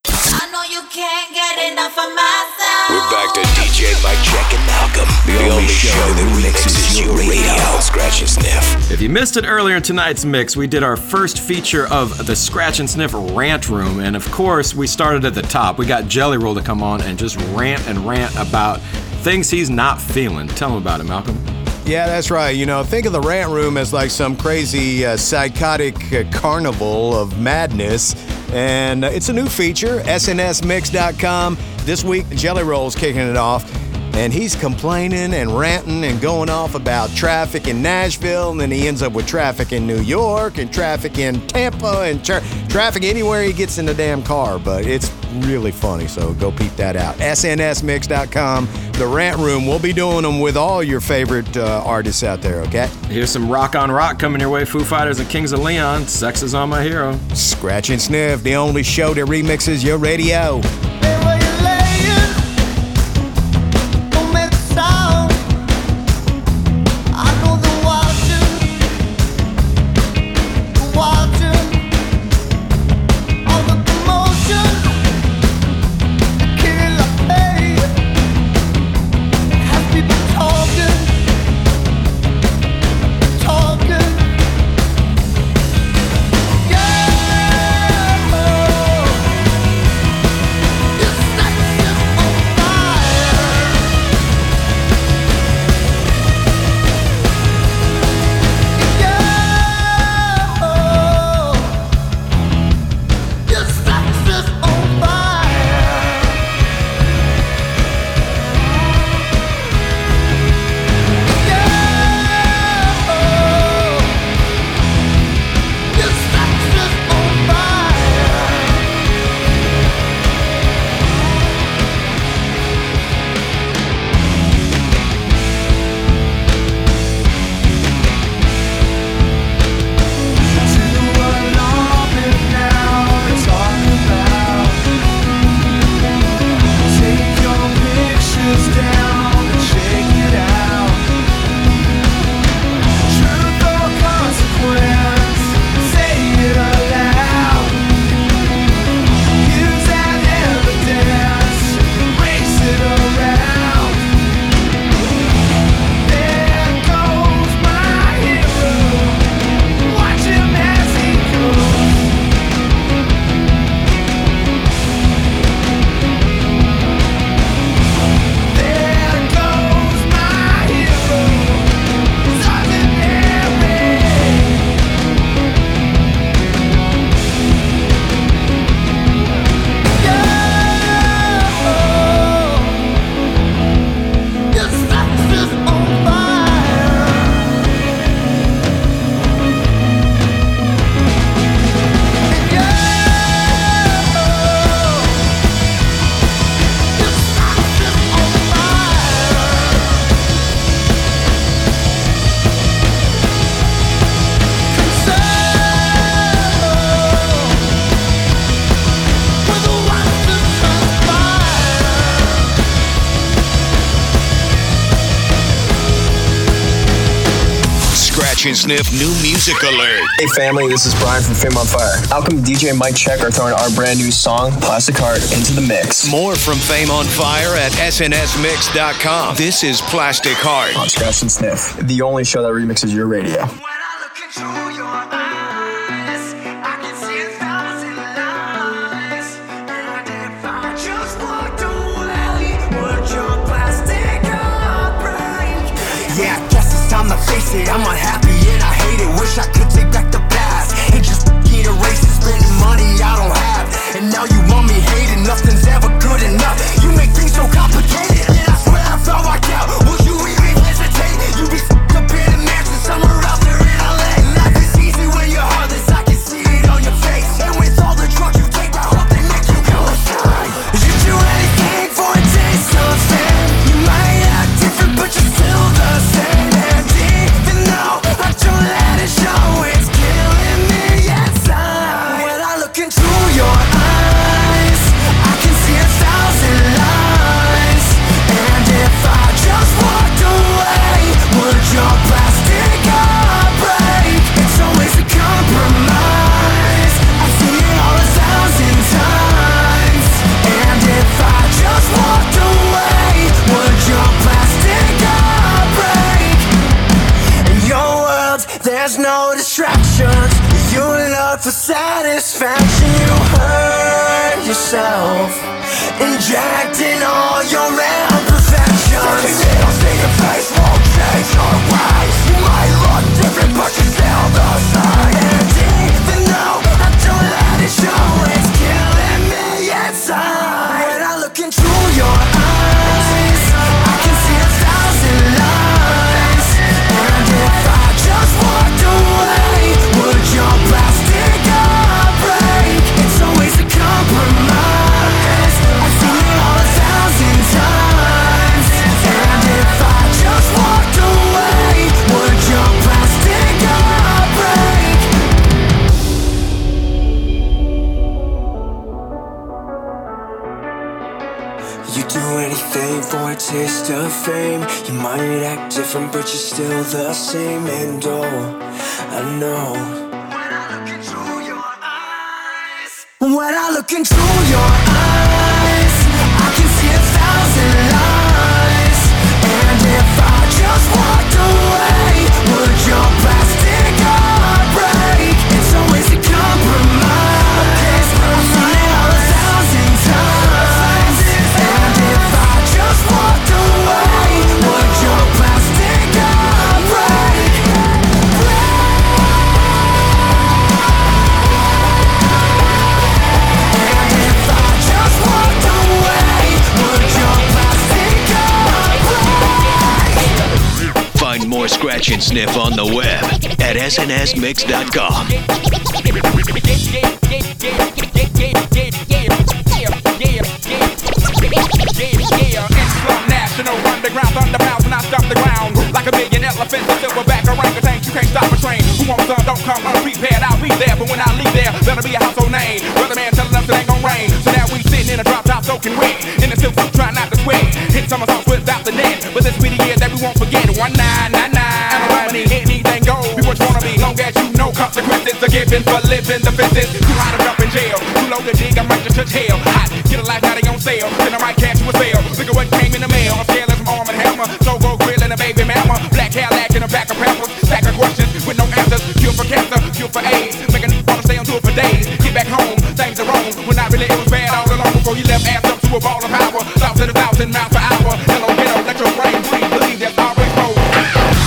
I know you can't get enough of myself. We're back to D J Mike Check and Malcolm. The, the only, only show that remixes your radio. Scratch and Sniff. If you missed it earlier in tonight's mix, we did our first feature of the Scratch and Sniff Rant Room. And of course, we started at the top. We got Jelly Roll to come on and just rant and rant about things he's not feeling. Tell him about it, Malcolm. Yeah, that's right. You know, think of the rant room as like some crazy uh, psychotic uh, carnival of madness. And uh, it's a new feature, S N S Mix dot com. This week, Jelly Roll's kicking it off. And he's complaining and ranting and going off about traffic in Nashville. And then he ends up with traffic in New York and traffic in Tampa and tra- traffic anywhere he gets in the damn car. But it's really funny, so go peep that out. S N S Mix dot com, the Rant Room. We'll be doing them with all your favorite uh, artists out there, okay? Here's some rock on rock coming your way. Foo Fighters and Kings of Leon. Sex is on my hero. Scratch and Sniff, the only show that remixes your radio. Sniff new music alert. Hey family, this is Brian from Fame on Fire. Malcolm, D J Mike Check are throwing our brand new song, Plastic Heart, into the mix. More from Fame on Fire at S N S Mix dot com. This is Plastic Heart on Scratch and Sniff, the only show that remixes your radio. Yeah, I guess it's time to face it. I'm unhappy. Wish I could take back the past and just get erased and spending money I don't have. And now you want me hating, nothing's ever good enough. You make things so complicated, and I swear I fell like out. Would you even hesitate? You be f***ed up in a mansion somewhere out there in L A. Life is easy when you're heartless, I can see it on your face. And with all the drugs you take, I hope they make you go insane. You do anything for a taste of fame. You might act different, but you're still the same. And even though I don't let the show is killing me inside. When I look into your eyes, I can see a thousand lies. And if I just walked away, would your plastic heart break? It's always a compromise. I've seen it all a thousand times. And if I just walked away, would your plastic heart break? And your world's there. There's no distractions. You look for satisfaction. You hurt yourself, injecting all your imperfections. Something you don't see your face won't change your ways. You might look different, but you're still the same. And even though I don't let it show, it's killing me inside. When I look into your eyes, I can see a thousand lies. And if I just walked away, would your plastic heart break? It's always a compromise. do anything for a taste of fame. You might act different, but you're still the same. And oh, I know when I look into your eyes, when I look into your eyes, I can see a thousand lies. And if I just walked away, would your plastic heart break? It's always a compromise. I've done it all a thousand times. And if I just walked away, would your plastic heart break? And if I just walked away, would your plastic heart break? Find more Scratch and Sniff on the web at S N S Mix dot com. Given for living the business, too hot to dump in jail, too low to dig, I might just touch hell. Hot, get a life, now they on sale, then I might catch you a sale. Look at what came in the mail, I'm scaling some arm and hammer, so go grill and a baby mama, black hair lack in a pack of peppers, stack of questions with no answers, cure for cancer, cure for AIDS, make a n***a wanna stay on tour for days, get back home, things are wrong, when I really it was bad all along, before you left ass up to a ball of power, thousand and thousand miles per hour, hello kiddo, let your brain breathe, believe that's always cold.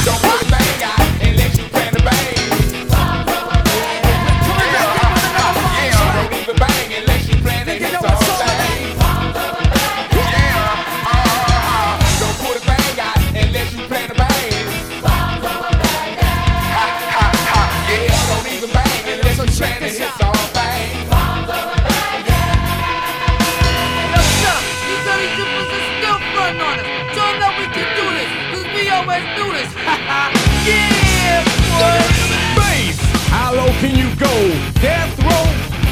Don't worry, baby, I ain't let you plan the bang. Can you go death row?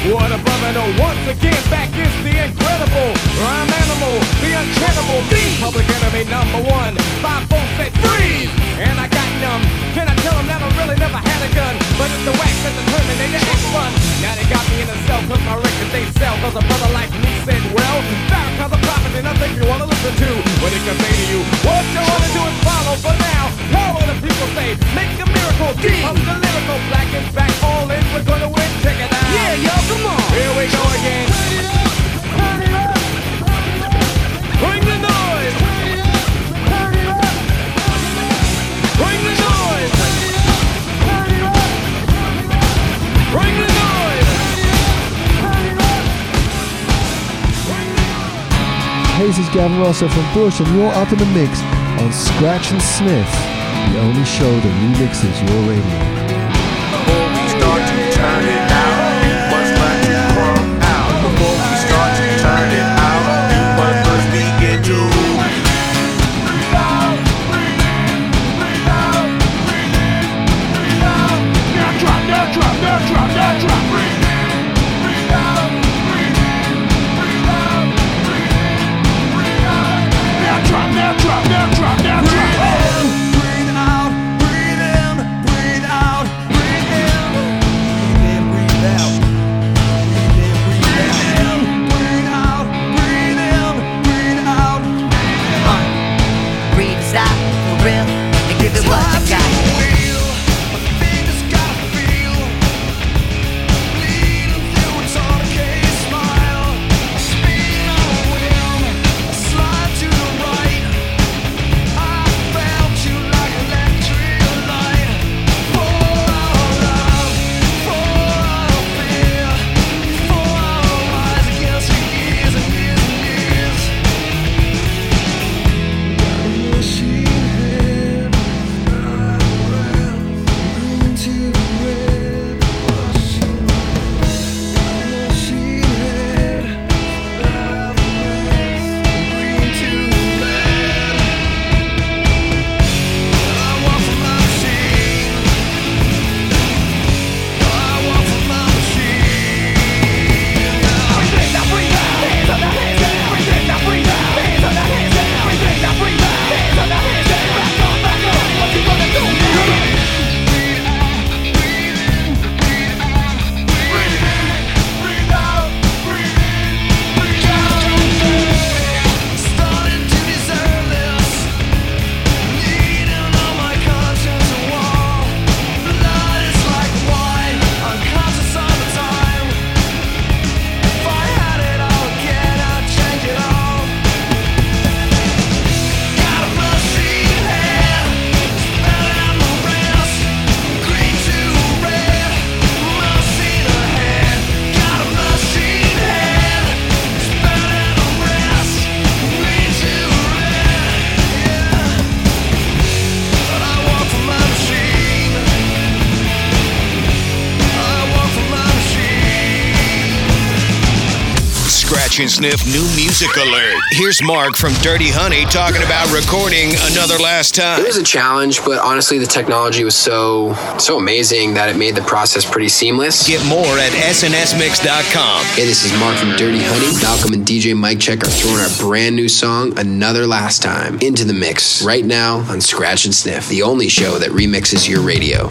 What a brother, though. Once again, back is the incredible rhyme animal, the untrainable, the public enemy number one. Five folks said freeze, and I got numb. Can I tell them that I really never had a gun? But it's the wax that the Terminator X run. Now they got me in a cell, cause my records they sell. Cause a brother like me said, well, Farrakhan's a prophet, and I think you wanna listen to what it can say to you. What you wanna do is follow, but now, how will the people say, make a miracle, deep, I'm the lyrical, black is back, all in, we're gonna win, check it out. Yeah, yo, come on. Here we go again. Turn it up, turn it up, turn it up. Bring the noise. Turn it up, turn it up, turn it up. Bring the noise. Turn it up, turn it up, turn it up. Bring the noise. Turn it up, turn it up. Hey, this is Gavin Russell from Bush, and you're up in the mix on Scratch and Sniff, the only show that remixes your radio. Before we start to turn it out, do what's left to crawl out. Before we start to turn it out, do what must we get to. Reload, reload, reload. Now drop, now drop, now drop, now drop. Reload, reload, reload. Now drop, now drop, now drop, now drop. Breathe out, breathe in, breathe out. Scratch and Sniff New Music Alert. Here's Mark from Dirty Honey talking about recording Another Last Time. It was a challenge, but honestly, the technology was so, so amazing that it made the process pretty seamless. Get more at S N S Mix dot com. Hey, this is Mark from Dirty Honey. Malcolm and D J Mike Check are throwing our brand new song, Another Last Time, into the mix right now on Scratch and Sniff, the only show that remixes your radio.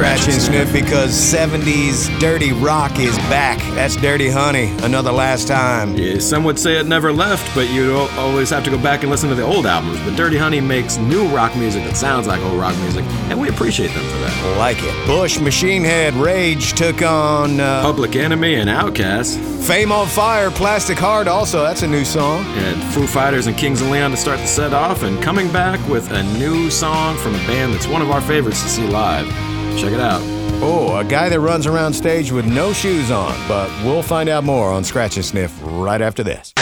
Scratch and Sniff because seventies dirty rock is back. That's Dirty Honey, Another Last Time. Yeah, some would say it never left, but you always have to go back and listen to the old albums. But Dirty Honey makes new rock music that sounds like old rock music, and we appreciate them for that. Like it. Bush, Machine Head, Rage took on... Uh, Public Enemy and Outkast. Fame on Fire, Plastic Heart also, that's a new song. And Foo Fighters and Kings of Leon to start the set off, and coming back with a new song from a band that's one of our favorites to see live. Check it out. Oh, a guy that runs around stage with no shoes on. But we'll find out more on Scratch and Sniff right after this.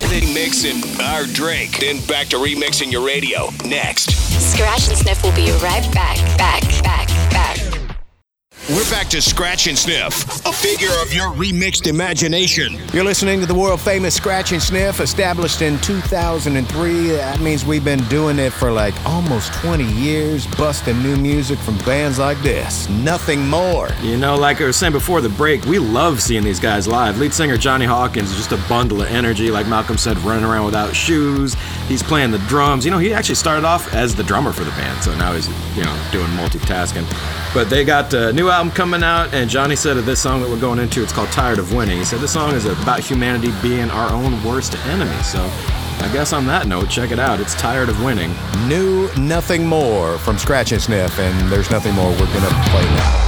They mixing our drink, then back to remixing your radio. Next. Scratch and Sniff will be right back, back, back, back. We're back to Scratch and Sniff, a figure of your remixed imagination. You're listening to the world-famous Scratch and Sniff, established in two thousand three. That means we've been doing it for like almost twenty years, busting new music from bands like this. Nothing More. You know, like I was saying before the break, we love seeing these guys live. Lead singer Johnny Hawkins is just a bundle of energy, like Malcolm said, running around without shoes. He's playing the drums. You know, he actually started off as the drummer for the band, so now he's, you know, doing multitasking. But they got a new album coming out, and Johnny said of this song that we're going into, it's called Tired of Winning. He said this song is about humanity being our own worst enemy. So I guess on that note, check it out. It's Tired of Winning. New Nothing More from Scratch and Sniff, and there's nothing more we're going to play now.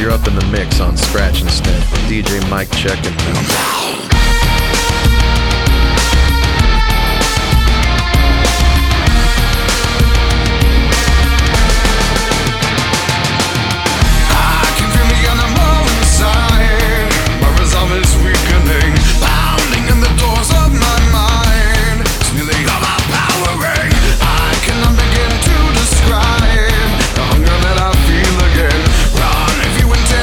You're up in the mix on Scratch and Sniff with D J Mike Check and Malcolm. Winter.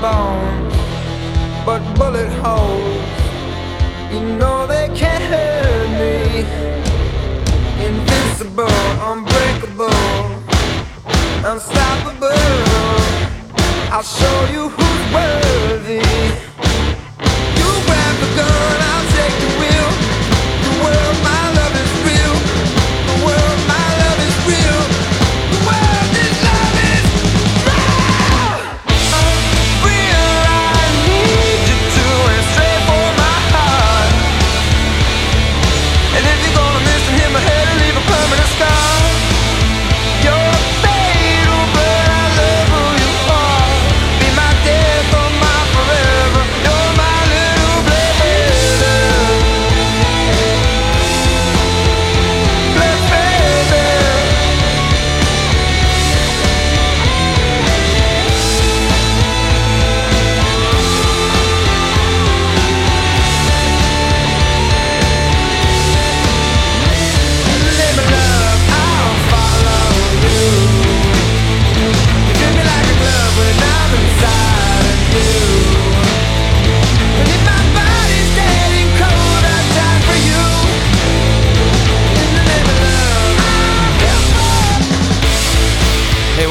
bones, but bullet holes. You know they can't hurt me. Invincible, unbreakable, unstoppable. I'll show you who's worthy. You grab the gun, I'll take the wheel. The world, my love is real. The world, my love is real. The world, this love is real. I'm real, I need you to, and straight for my heart. And if you're gonna miss and hit my head and leave a permanent scar.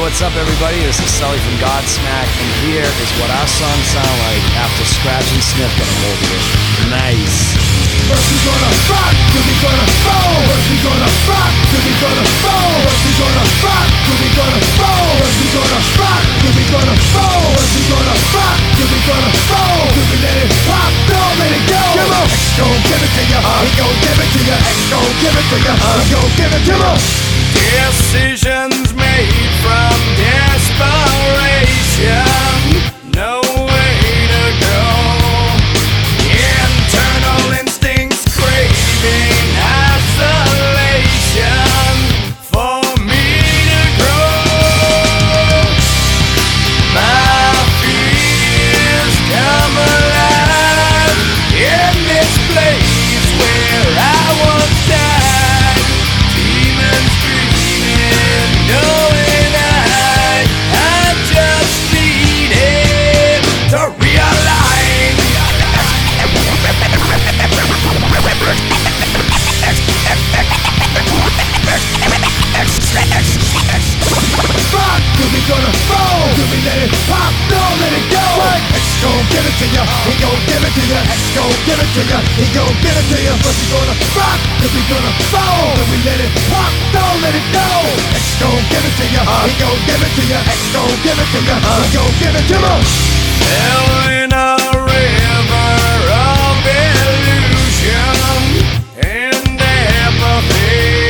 What's up, everybody? This is Sully from Godsmack, and here is what our songs sound like after Scratch and Sniff got a hold of it. Nice. First we gonna rock, then we gonna roll. First we gonna rock, then we gonna roll. First we gonna rock, then we gonna roll. First we gonna rock, then we gonna roll. First we gonna rock, then we gonna roll. Then we let it pop, don't let it go. Come on, gon' give it to ya, we gon' give it to ya, gon' give it to ya, we gon' give it to ya. Decisions made from desperation, no way to go. Internal instincts craving isolation for me to grow. My fears come alive in this place where I once died. Demons knowing I, I just needed to realign. Rock, do we gonna roll? Do we let it pop? Don't let it go. X gon' give it to ya, he gon' give it to ya. X gon' give it to ya, he gon' give it to ya. First we gonna rock, then we gonna roll. Then we let it pop, don't let it go. X gon' give it to ya, he gon' give it to ya. X gon' give it to ya, he gon' give it to ya. Hell in a river of illusion and apathy.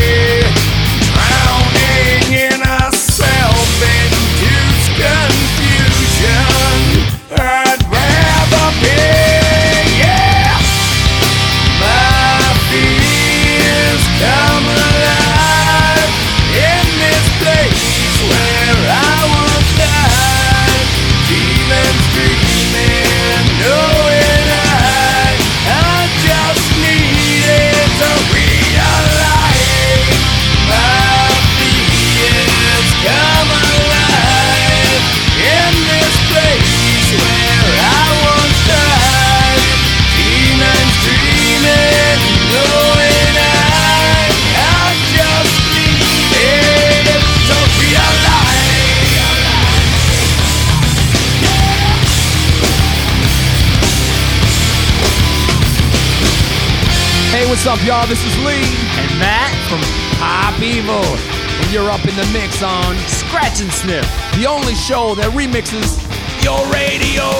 What's up, y'all? This is Lee and Matt from Pop Evil, and you're up in the mix on Scratch and Sniff, the only show that remixes your radio.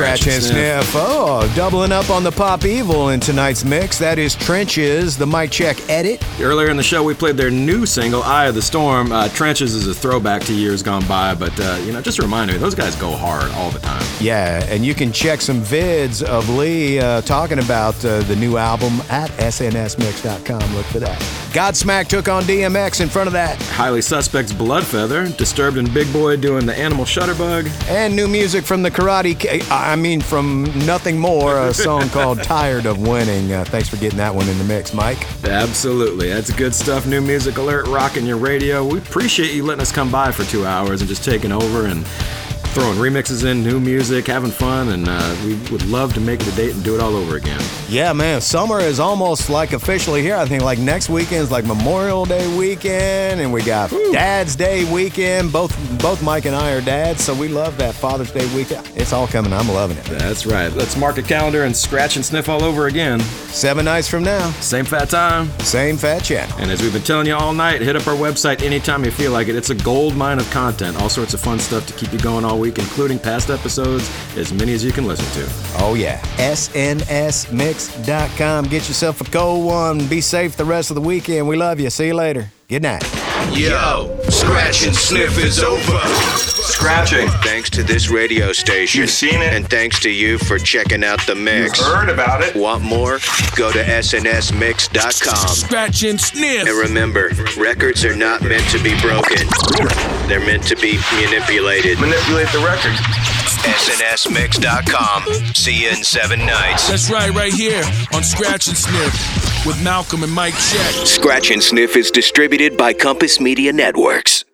Scratch and Sniff. Sniff. Oh, doubling up on the Pop Evil in tonight's mix. That is Trenches, the Mike Check edit. Earlier in the show, we played their new single, Eye of the Storm. Uh, Trenches is a throwback to years gone by, but, uh, you know, just a reminder, those guys go hard all the time. Yeah, and you can check some vids of Lee uh, talking about uh, the new album at S N S Mix dot com. Look for that. Godsmack took on D M X in front of that. Highly Suspect's Bloodfeather, Disturbed and Big Boy doing the Animal Shutterbug. And new music from the Karate K- I mean from Nothing More, a song called Tired of Winning. Uh, thanks for getting that one in the mix, Mike. Absolutely. That's good stuff. New Music Alert, rocking your radio. We appreciate you letting us come by for two hours and just taking over and throwing remixes in, new music, having fun, and uh, we would love to make it a date and do it all over again. Yeah, man, summer is almost like officially here. I think like next weekend's like Memorial Day weekend, and we got Woo. Dad's Day weekend. Both both Mike and I are dads, so we love that Father's Day weekend. It's all coming. I'm loving it. That's right. Let's mark a calendar and scratch and sniff all over again. Seven nights from now. Same fat time. Same fat channel. And as we've been telling you all night, hit up our website anytime you feel like it. It's a gold mine of content. All sorts of fun stuff to keep you going all week, including past episodes, as many as you can listen to. Oh, yeah. S N S Mix dot com. Get yourself a cold one. Be safe the rest of the weekend. We love you. See you later. Good night. Yo, Scratch and Sniff is over. Scratching. Thanks to this radio station. You've seen it. And thanks to you for checking out the mix. You've heard about it. Want more? Go to S N S Mix dot com. Scratch and Sniff. And remember, records are not meant to be broken. They're meant to be manipulated. Manipulate the record. S N S Mix dot com. See you in seven nights. That's right, right here on Scratch and Sniff with Malcolm and Mike Check. Scratch and Sniff is distributed by Compass Media Networks.